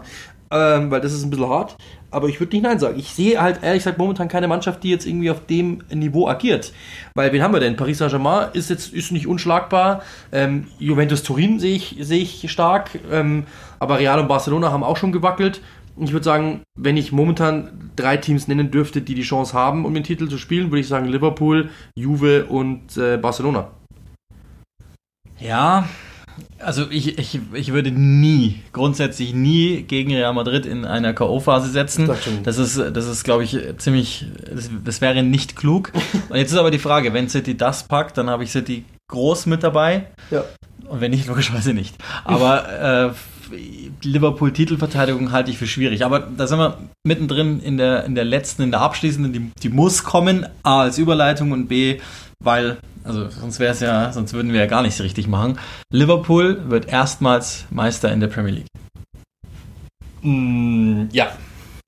ähm, weil das ist ein bisschen hart, aber ich würde nicht Nein sagen. Ich sehe halt ehrlich gesagt momentan keine Mannschaft, die jetzt irgendwie auf dem Niveau agiert. Weil wen haben wir denn? Paris Saint-Germain ist jetzt ist nicht unschlagbar. Ähm, Juventus Turin sehe ich, sehe ich stark. Ähm, aber Real und Barcelona haben auch schon gewackelt. Ich würde sagen, wenn ich momentan drei Teams nennen dürfte, die die Chance haben, um den Titel zu spielen, würde ich sagen Liverpool, Juve und äh, Barcelona. Ja, also ich, ich, ich würde nie, grundsätzlich nie gegen Real Madrid in einer K O-Phase setzen. Das ist, das ist glaube ich, ziemlich, das, das wäre nicht klug. Und jetzt ist aber die Frage, wenn City das packt, dann habe ich City groß mit dabei. Ja. Und wenn nicht, logischerweise nicht. Aber äh, Liverpool-Titelverteidigung halte ich für schwierig. Aber da sind wir mittendrin in der, in der letzten, in der abschließenden, die, die muss kommen. A, als Überleitung und B, weil, also sonst wäre es ja, sonst würden wir ja gar nichts richtig machen. Liverpool wird erstmals Meister in der Premier League. Mm, ja.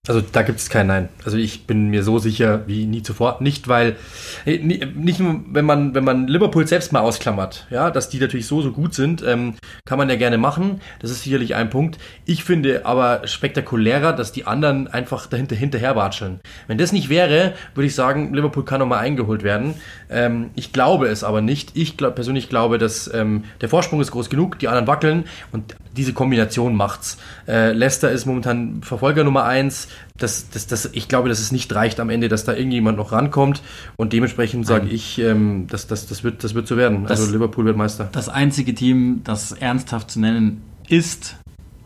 Also da gibt es kein Nein. Also ich bin mir so sicher wie nie zuvor. Nicht, weil, nicht nur, wenn man, wenn man Liverpool selbst mal ausklammert, ja, dass die natürlich so, so gut sind, ähm, kann man ja gerne machen. Das ist sicherlich ein Punkt. Ich finde aber spektakulärer, dass die anderen einfach dahinter hinterher watscheln. Wenn das nicht wäre, würde ich sagen, Liverpool kann nochmal eingeholt werden. Ähm, ich glaube es aber nicht. Ich glaub, persönlich glaube, dass ähm, der Vorsprung ist groß genug, die anderen wackeln und diese Kombination macht's. Äh, Leicester ist momentan Verfolger Nummer eins. Das, das, das, ich glaube, dass es nicht reicht am Ende, dass da irgendjemand noch rankommt und dementsprechend sage ich, ähm, das, das, das, wird, das wird so werden. Das, also Liverpool wird Meister. Das einzige Team, das ernsthaft zu nennen ist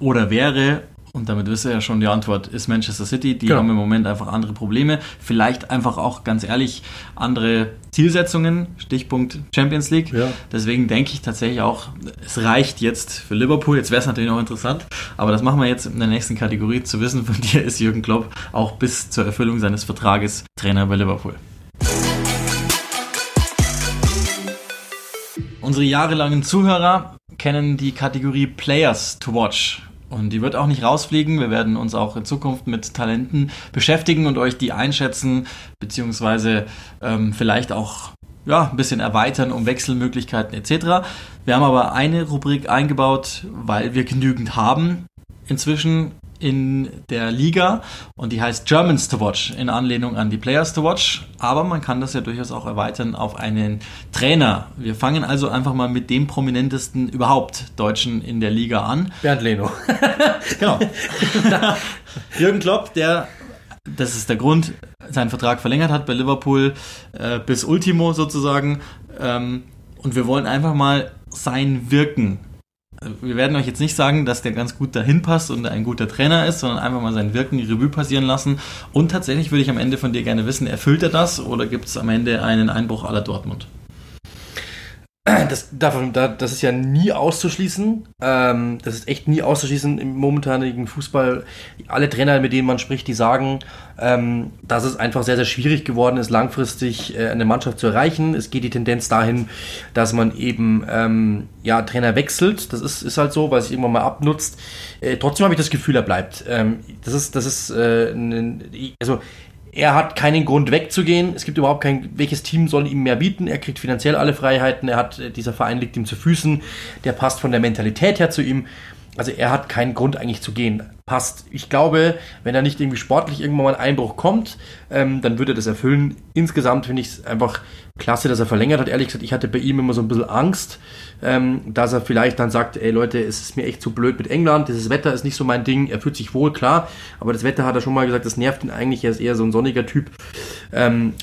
oder wäre, und damit wisst ihr ja schon die Antwort, ist Manchester City. Die genau. haben im Moment einfach andere Probleme, vielleicht einfach auch ganz ehrlich andere Zielsetzungen, Stichpunkt Champions League. Ja. Deswegen denke ich tatsächlich auch, es reicht jetzt für Liverpool. Jetzt wäre es natürlich noch interessant, aber das machen wir jetzt in der nächsten Kategorie. Zu wissen von dir ist Jürgen Klopp auch bis zur Erfüllung seines Vertrages Trainer bei Liverpool. Unsere jahrelangen Zuhörer kennen die Kategorie Players to Watch. Und die wird auch nicht rausfliegen. Wir werden uns auch in Zukunft mit Talenten beschäftigen und euch die einschätzen, beziehungsweise ähm, vielleicht auch ja, ein bisschen erweitern um Wechselmöglichkeiten et cetera. Wir haben aber eine Rubrik eingebaut, weil wir genügend haben inzwischen in der Liga und die heißt Germans to Watch in Anlehnung an die Players to Watch, aber man kann das ja durchaus auch erweitern auf einen Trainer. Wir fangen also einfach mal mit dem prominentesten überhaupt Deutschen in der Liga an. Bernd Leno. Genau. Jürgen Klopp, der, das ist der Grund, seinen Vertrag verlängert hat bei Liverpool äh, bis Ultimo sozusagen ähm, und wir wollen einfach mal sein Wirken. Wir werden euch jetzt nicht sagen, dass der ganz gut dahin passt und ein guter Trainer ist, sondern einfach mal sein Wirken Revue passieren lassen. Und tatsächlich würde ich am Ende von dir gerne wissen, erfüllt er das oder gibt es am Ende einen Einbruch à la Dortmund? Das, das ist ja nie auszuschließen. Das ist echt nie auszuschließen im momentanigen Fußball. Alle Trainer, mit denen man spricht, die sagen, dass es einfach sehr, sehr schwierig geworden ist, langfristig eine Mannschaft zu erreichen. Es geht die Tendenz dahin, dass man eben ja, Trainer wechselt. Das ist, ist halt so, weil es sich irgendwann mal abnutzt. Trotzdem habe ich das Gefühl, er bleibt. Das ist, das ist, also, er hat keinen Grund wegzugehen. Es gibt überhaupt kein, welches Team soll ihm mehr bieten. Er kriegt finanziell alle Freiheiten. Er hat, dieser Verein liegt ihm zu Füßen. Der passt von der Mentalität her zu ihm. Also er hat keinen Grund eigentlich zu gehen. Passt. Ich glaube, wenn er nicht irgendwie sportlich irgendwann mal ein Einbruch kommt, ähm, dann würde er das erfüllen. Insgesamt finde ich es einfach klasse, dass er verlängert hat. Ehrlich gesagt, ich hatte bei ihm immer so ein bisschen Angst, ähm, dass er vielleicht dann sagt, ey Leute, es ist mir echt zu blöd mit England, dieses Wetter ist nicht so mein Ding, er fühlt sich wohl, klar, aber das Wetter hat er schon mal gesagt, das nervt ihn eigentlich, er ist eher so ein sonniger Typ. Ähm,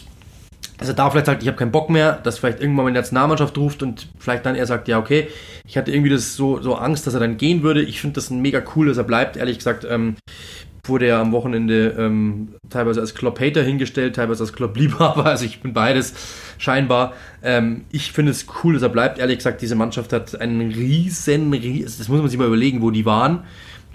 Dass er da vielleicht sagt, ich habe keinen Bock mehr, dass vielleicht irgendwann mal die Nationalmannschaft ruft und vielleicht dann er sagt, ja okay, ich hatte irgendwie das so, so Angst, dass er dann gehen würde. Ich finde das mega cool, dass er bleibt. Ehrlich gesagt ähm, wurde er am Wochenende ähm, teilweise als Klopp-Hater hingestellt, teilweise als Klopp-Liebhaber. Also ich bin beides scheinbar. Ähm, ich finde es cool, dass er bleibt. Ehrlich gesagt, diese Mannschaft hat einen riesen, riesen, das muss man sich mal überlegen, wo die waren.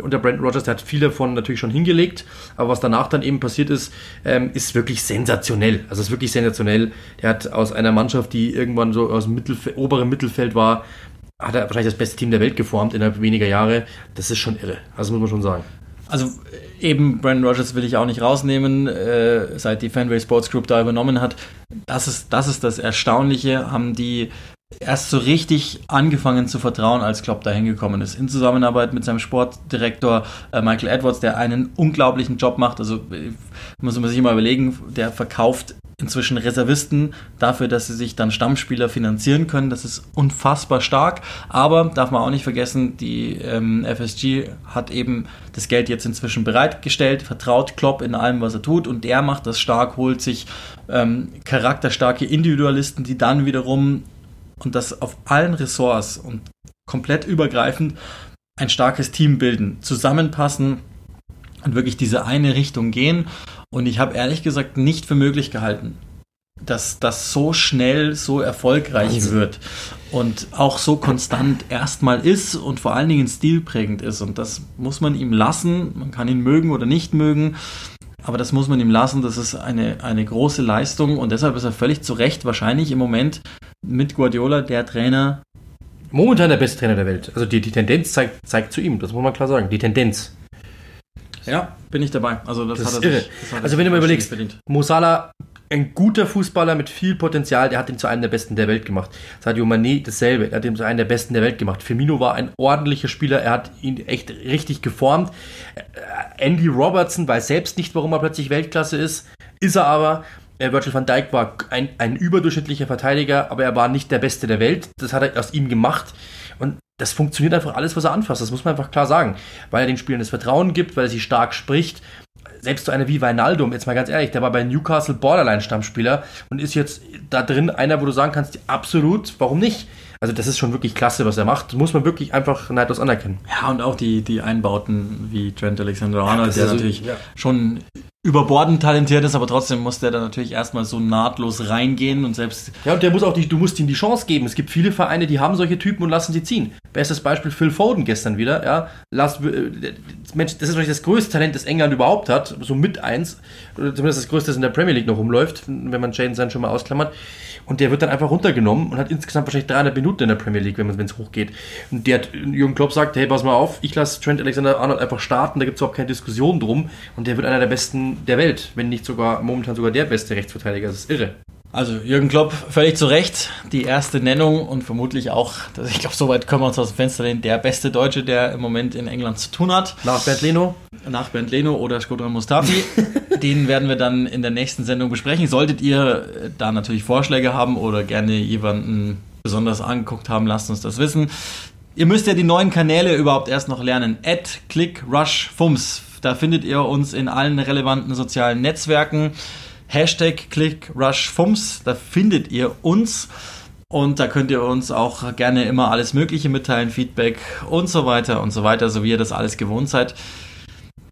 Unter Brendan Rodgers, der hat viel davon natürlich schon hingelegt, aber was danach dann eben passiert ist, ähm, ist wirklich sensationell. Also ist wirklich sensationell. Der hat aus einer Mannschaft, die irgendwann so aus dem Mittelf- oberen Mittelfeld war, hat er wahrscheinlich das beste Team der Welt geformt innerhalb weniger Jahre. Das ist schon irre. Also muss man schon sagen. Also eben, Brendan Rodgers will ich auch nicht rausnehmen, äh, seit die Fanway Sports Group da übernommen hat. Das ist, das ist das Erstaunliche, haben die erst so richtig angefangen zu vertrauen, als Klopp da hingekommen ist. In Zusammenarbeit mit seinem Sportdirektor äh, Michael Edwards, der einen unglaublichen Job macht. Also muss man sich immer überlegen, der verkauft inzwischen Reservisten dafür, dass sie sich dann Stammspieler finanzieren können. Das ist unfassbar stark. Aber darf man auch nicht vergessen, die ähm, F S G hat eben das Geld jetzt inzwischen bereitgestellt, vertraut Klopp in allem, was er tut, und der macht das stark, holt sich ähm, charakterstarke Individualisten, die dann wiederum, und das auf allen Ressorts und komplett übergreifend, ein starkes Team bilden, zusammenpassen und wirklich diese eine Richtung gehen. Und ich habe ehrlich gesagt nicht für möglich gehalten, dass das so schnell so erfolgreich Wahnsinn. Wird und auch so konstant erstmal ist und vor allen Dingen stilprägend ist. Und das muss man ihm lassen. Man kann ihn mögen oder nicht mögen, aber das muss man ihm lassen. Das ist eine, eine große Leistung, und deshalb ist er völlig zu Recht wahrscheinlich im Moment mit Guardiola der Trainer. Momentan der beste Trainer der Welt. Also die, die Tendenz zeigt, zeigt zu ihm, das muss man klar sagen. Die Tendenz. Ja, bin ich dabei. Also das, das hat er sich, das hat Also wenn du mal überlegst, Mo Salah, ein guter Fußballer mit viel Potenzial, der hat ihn zu einem der Besten der Welt gemacht. Sadio Mané dasselbe, er hat ihn zu einem der Besten der Welt gemacht. Firmino war ein ordentlicher Spieler, er hat ihn echt richtig geformt. Andy Robertson weiß selbst nicht, warum er plötzlich Weltklasse ist, ist er aber. Virgil van Dijk war ein, ein überdurchschnittlicher Verteidiger, aber er war nicht der Beste der Welt. Das hat er aus ihm gemacht. Und das funktioniert einfach alles, was er anfasst. Das muss man einfach klar sagen. Weil er den Spielern das Vertrauen gibt, weil er sie stark spricht. Selbst so einer wie Wijnaldum, jetzt mal ganz ehrlich, der war bei Newcastle Borderline-Stammspieler und ist jetzt da drin einer, wo du sagen kannst, absolut, warum nicht? Also das ist schon wirklich klasse, was er macht. Das muss man wirklich einfach neidlos anerkennen. Ja, und auch die, die Einbauten wie Trent Alexander-Arnold, ja, der natürlich ja. schon überbordend talentiert ist, aber trotzdem muss der da natürlich erstmal so nahtlos reingehen und selbst... Ja, und der muss auch die, du musst ihm die Chance geben. Es gibt viele Vereine, die haben solche Typen und lassen sie ziehen. Bestes Beispiel Phil Foden gestern wieder. Ja, Last, Mensch, das ist wahrscheinlich das größte Talent, das England überhaupt hat, so mit eins. Zumindest das größte, das in der Premier League noch rumläuft, wenn man Jadon Sancho mal ausklammert. Und der wird dann einfach runtergenommen und hat insgesamt wahrscheinlich dreihundert Minuten in der Premier League, wenn es hochgeht. Und der hat, Jürgen Klopp sagt, hey, pass mal auf, ich lasse Trent Alexander-Arnold einfach starten, da gibt es überhaupt keine Diskussion drum. Und der wird einer der besten der Welt, wenn nicht sogar momentan sogar der beste Rechtsverteidiger. Das ist irre. Also Jürgen Klopp, völlig zu Recht, die erste Nennung und vermutlich auch, ich glaube, soweit können wir uns aus dem Fenster lehnen, der beste Deutsche, der im Moment in England zu tun hat. Nach Bernd Leno. Nach Bernd Leno oder Skodran Mustafi. Den werden wir dann in der nächsten Sendung besprechen. Solltet ihr da natürlich Vorschläge haben oder gerne jemanden besonders angeguckt haben, lasst uns das wissen. Ihr müsst ja die neuen Kanäle überhaupt erst noch lernen. Ad, Klick, Rush, Fums. Da findet ihr uns in allen relevanten sozialen Netzwerken. Hashtag ClickRushFums, da findet ihr uns. Und da könnt ihr uns auch gerne immer alles Mögliche mitteilen, Feedback und so weiter und so weiter, so wie ihr das alles gewohnt seid.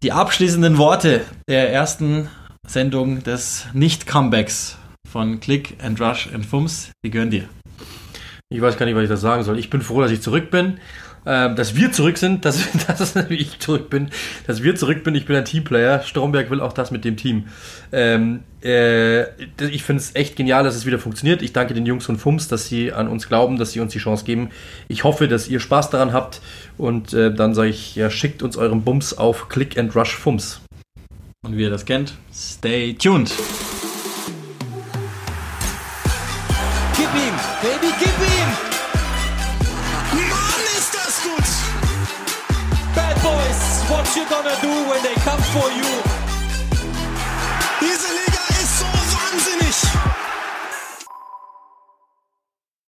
Die abschließenden Worte der ersten Sendung des Nicht-Comebacks von Click and Rush and Fums, die gehören dir. Ich weiß gar nicht, was ich da sagen soll. Ich bin froh, dass ich zurück bin. Ähm, dass wir zurück sind, dass, dass ich zurück bin, dass wir zurück bin, ich bin ein Teamplayer, Stromberg will auch das mit dem Team. Ähm, äh, ich finde es echt genial, dass es wieder funktioniert. Ich danke den Jungs von Fums, dass sie an uns glauben, dass sie uns die Chance geben. Ich hoffe, dass ihr Spaß daran habt, und äh, dann sage ich, ja, schickt uns euren Bums auf Click and Rush Fums. Und wie ihr das kennt, stay tuned! Gib ihm, Baby, gib ihm! What you gonna do when they come for you?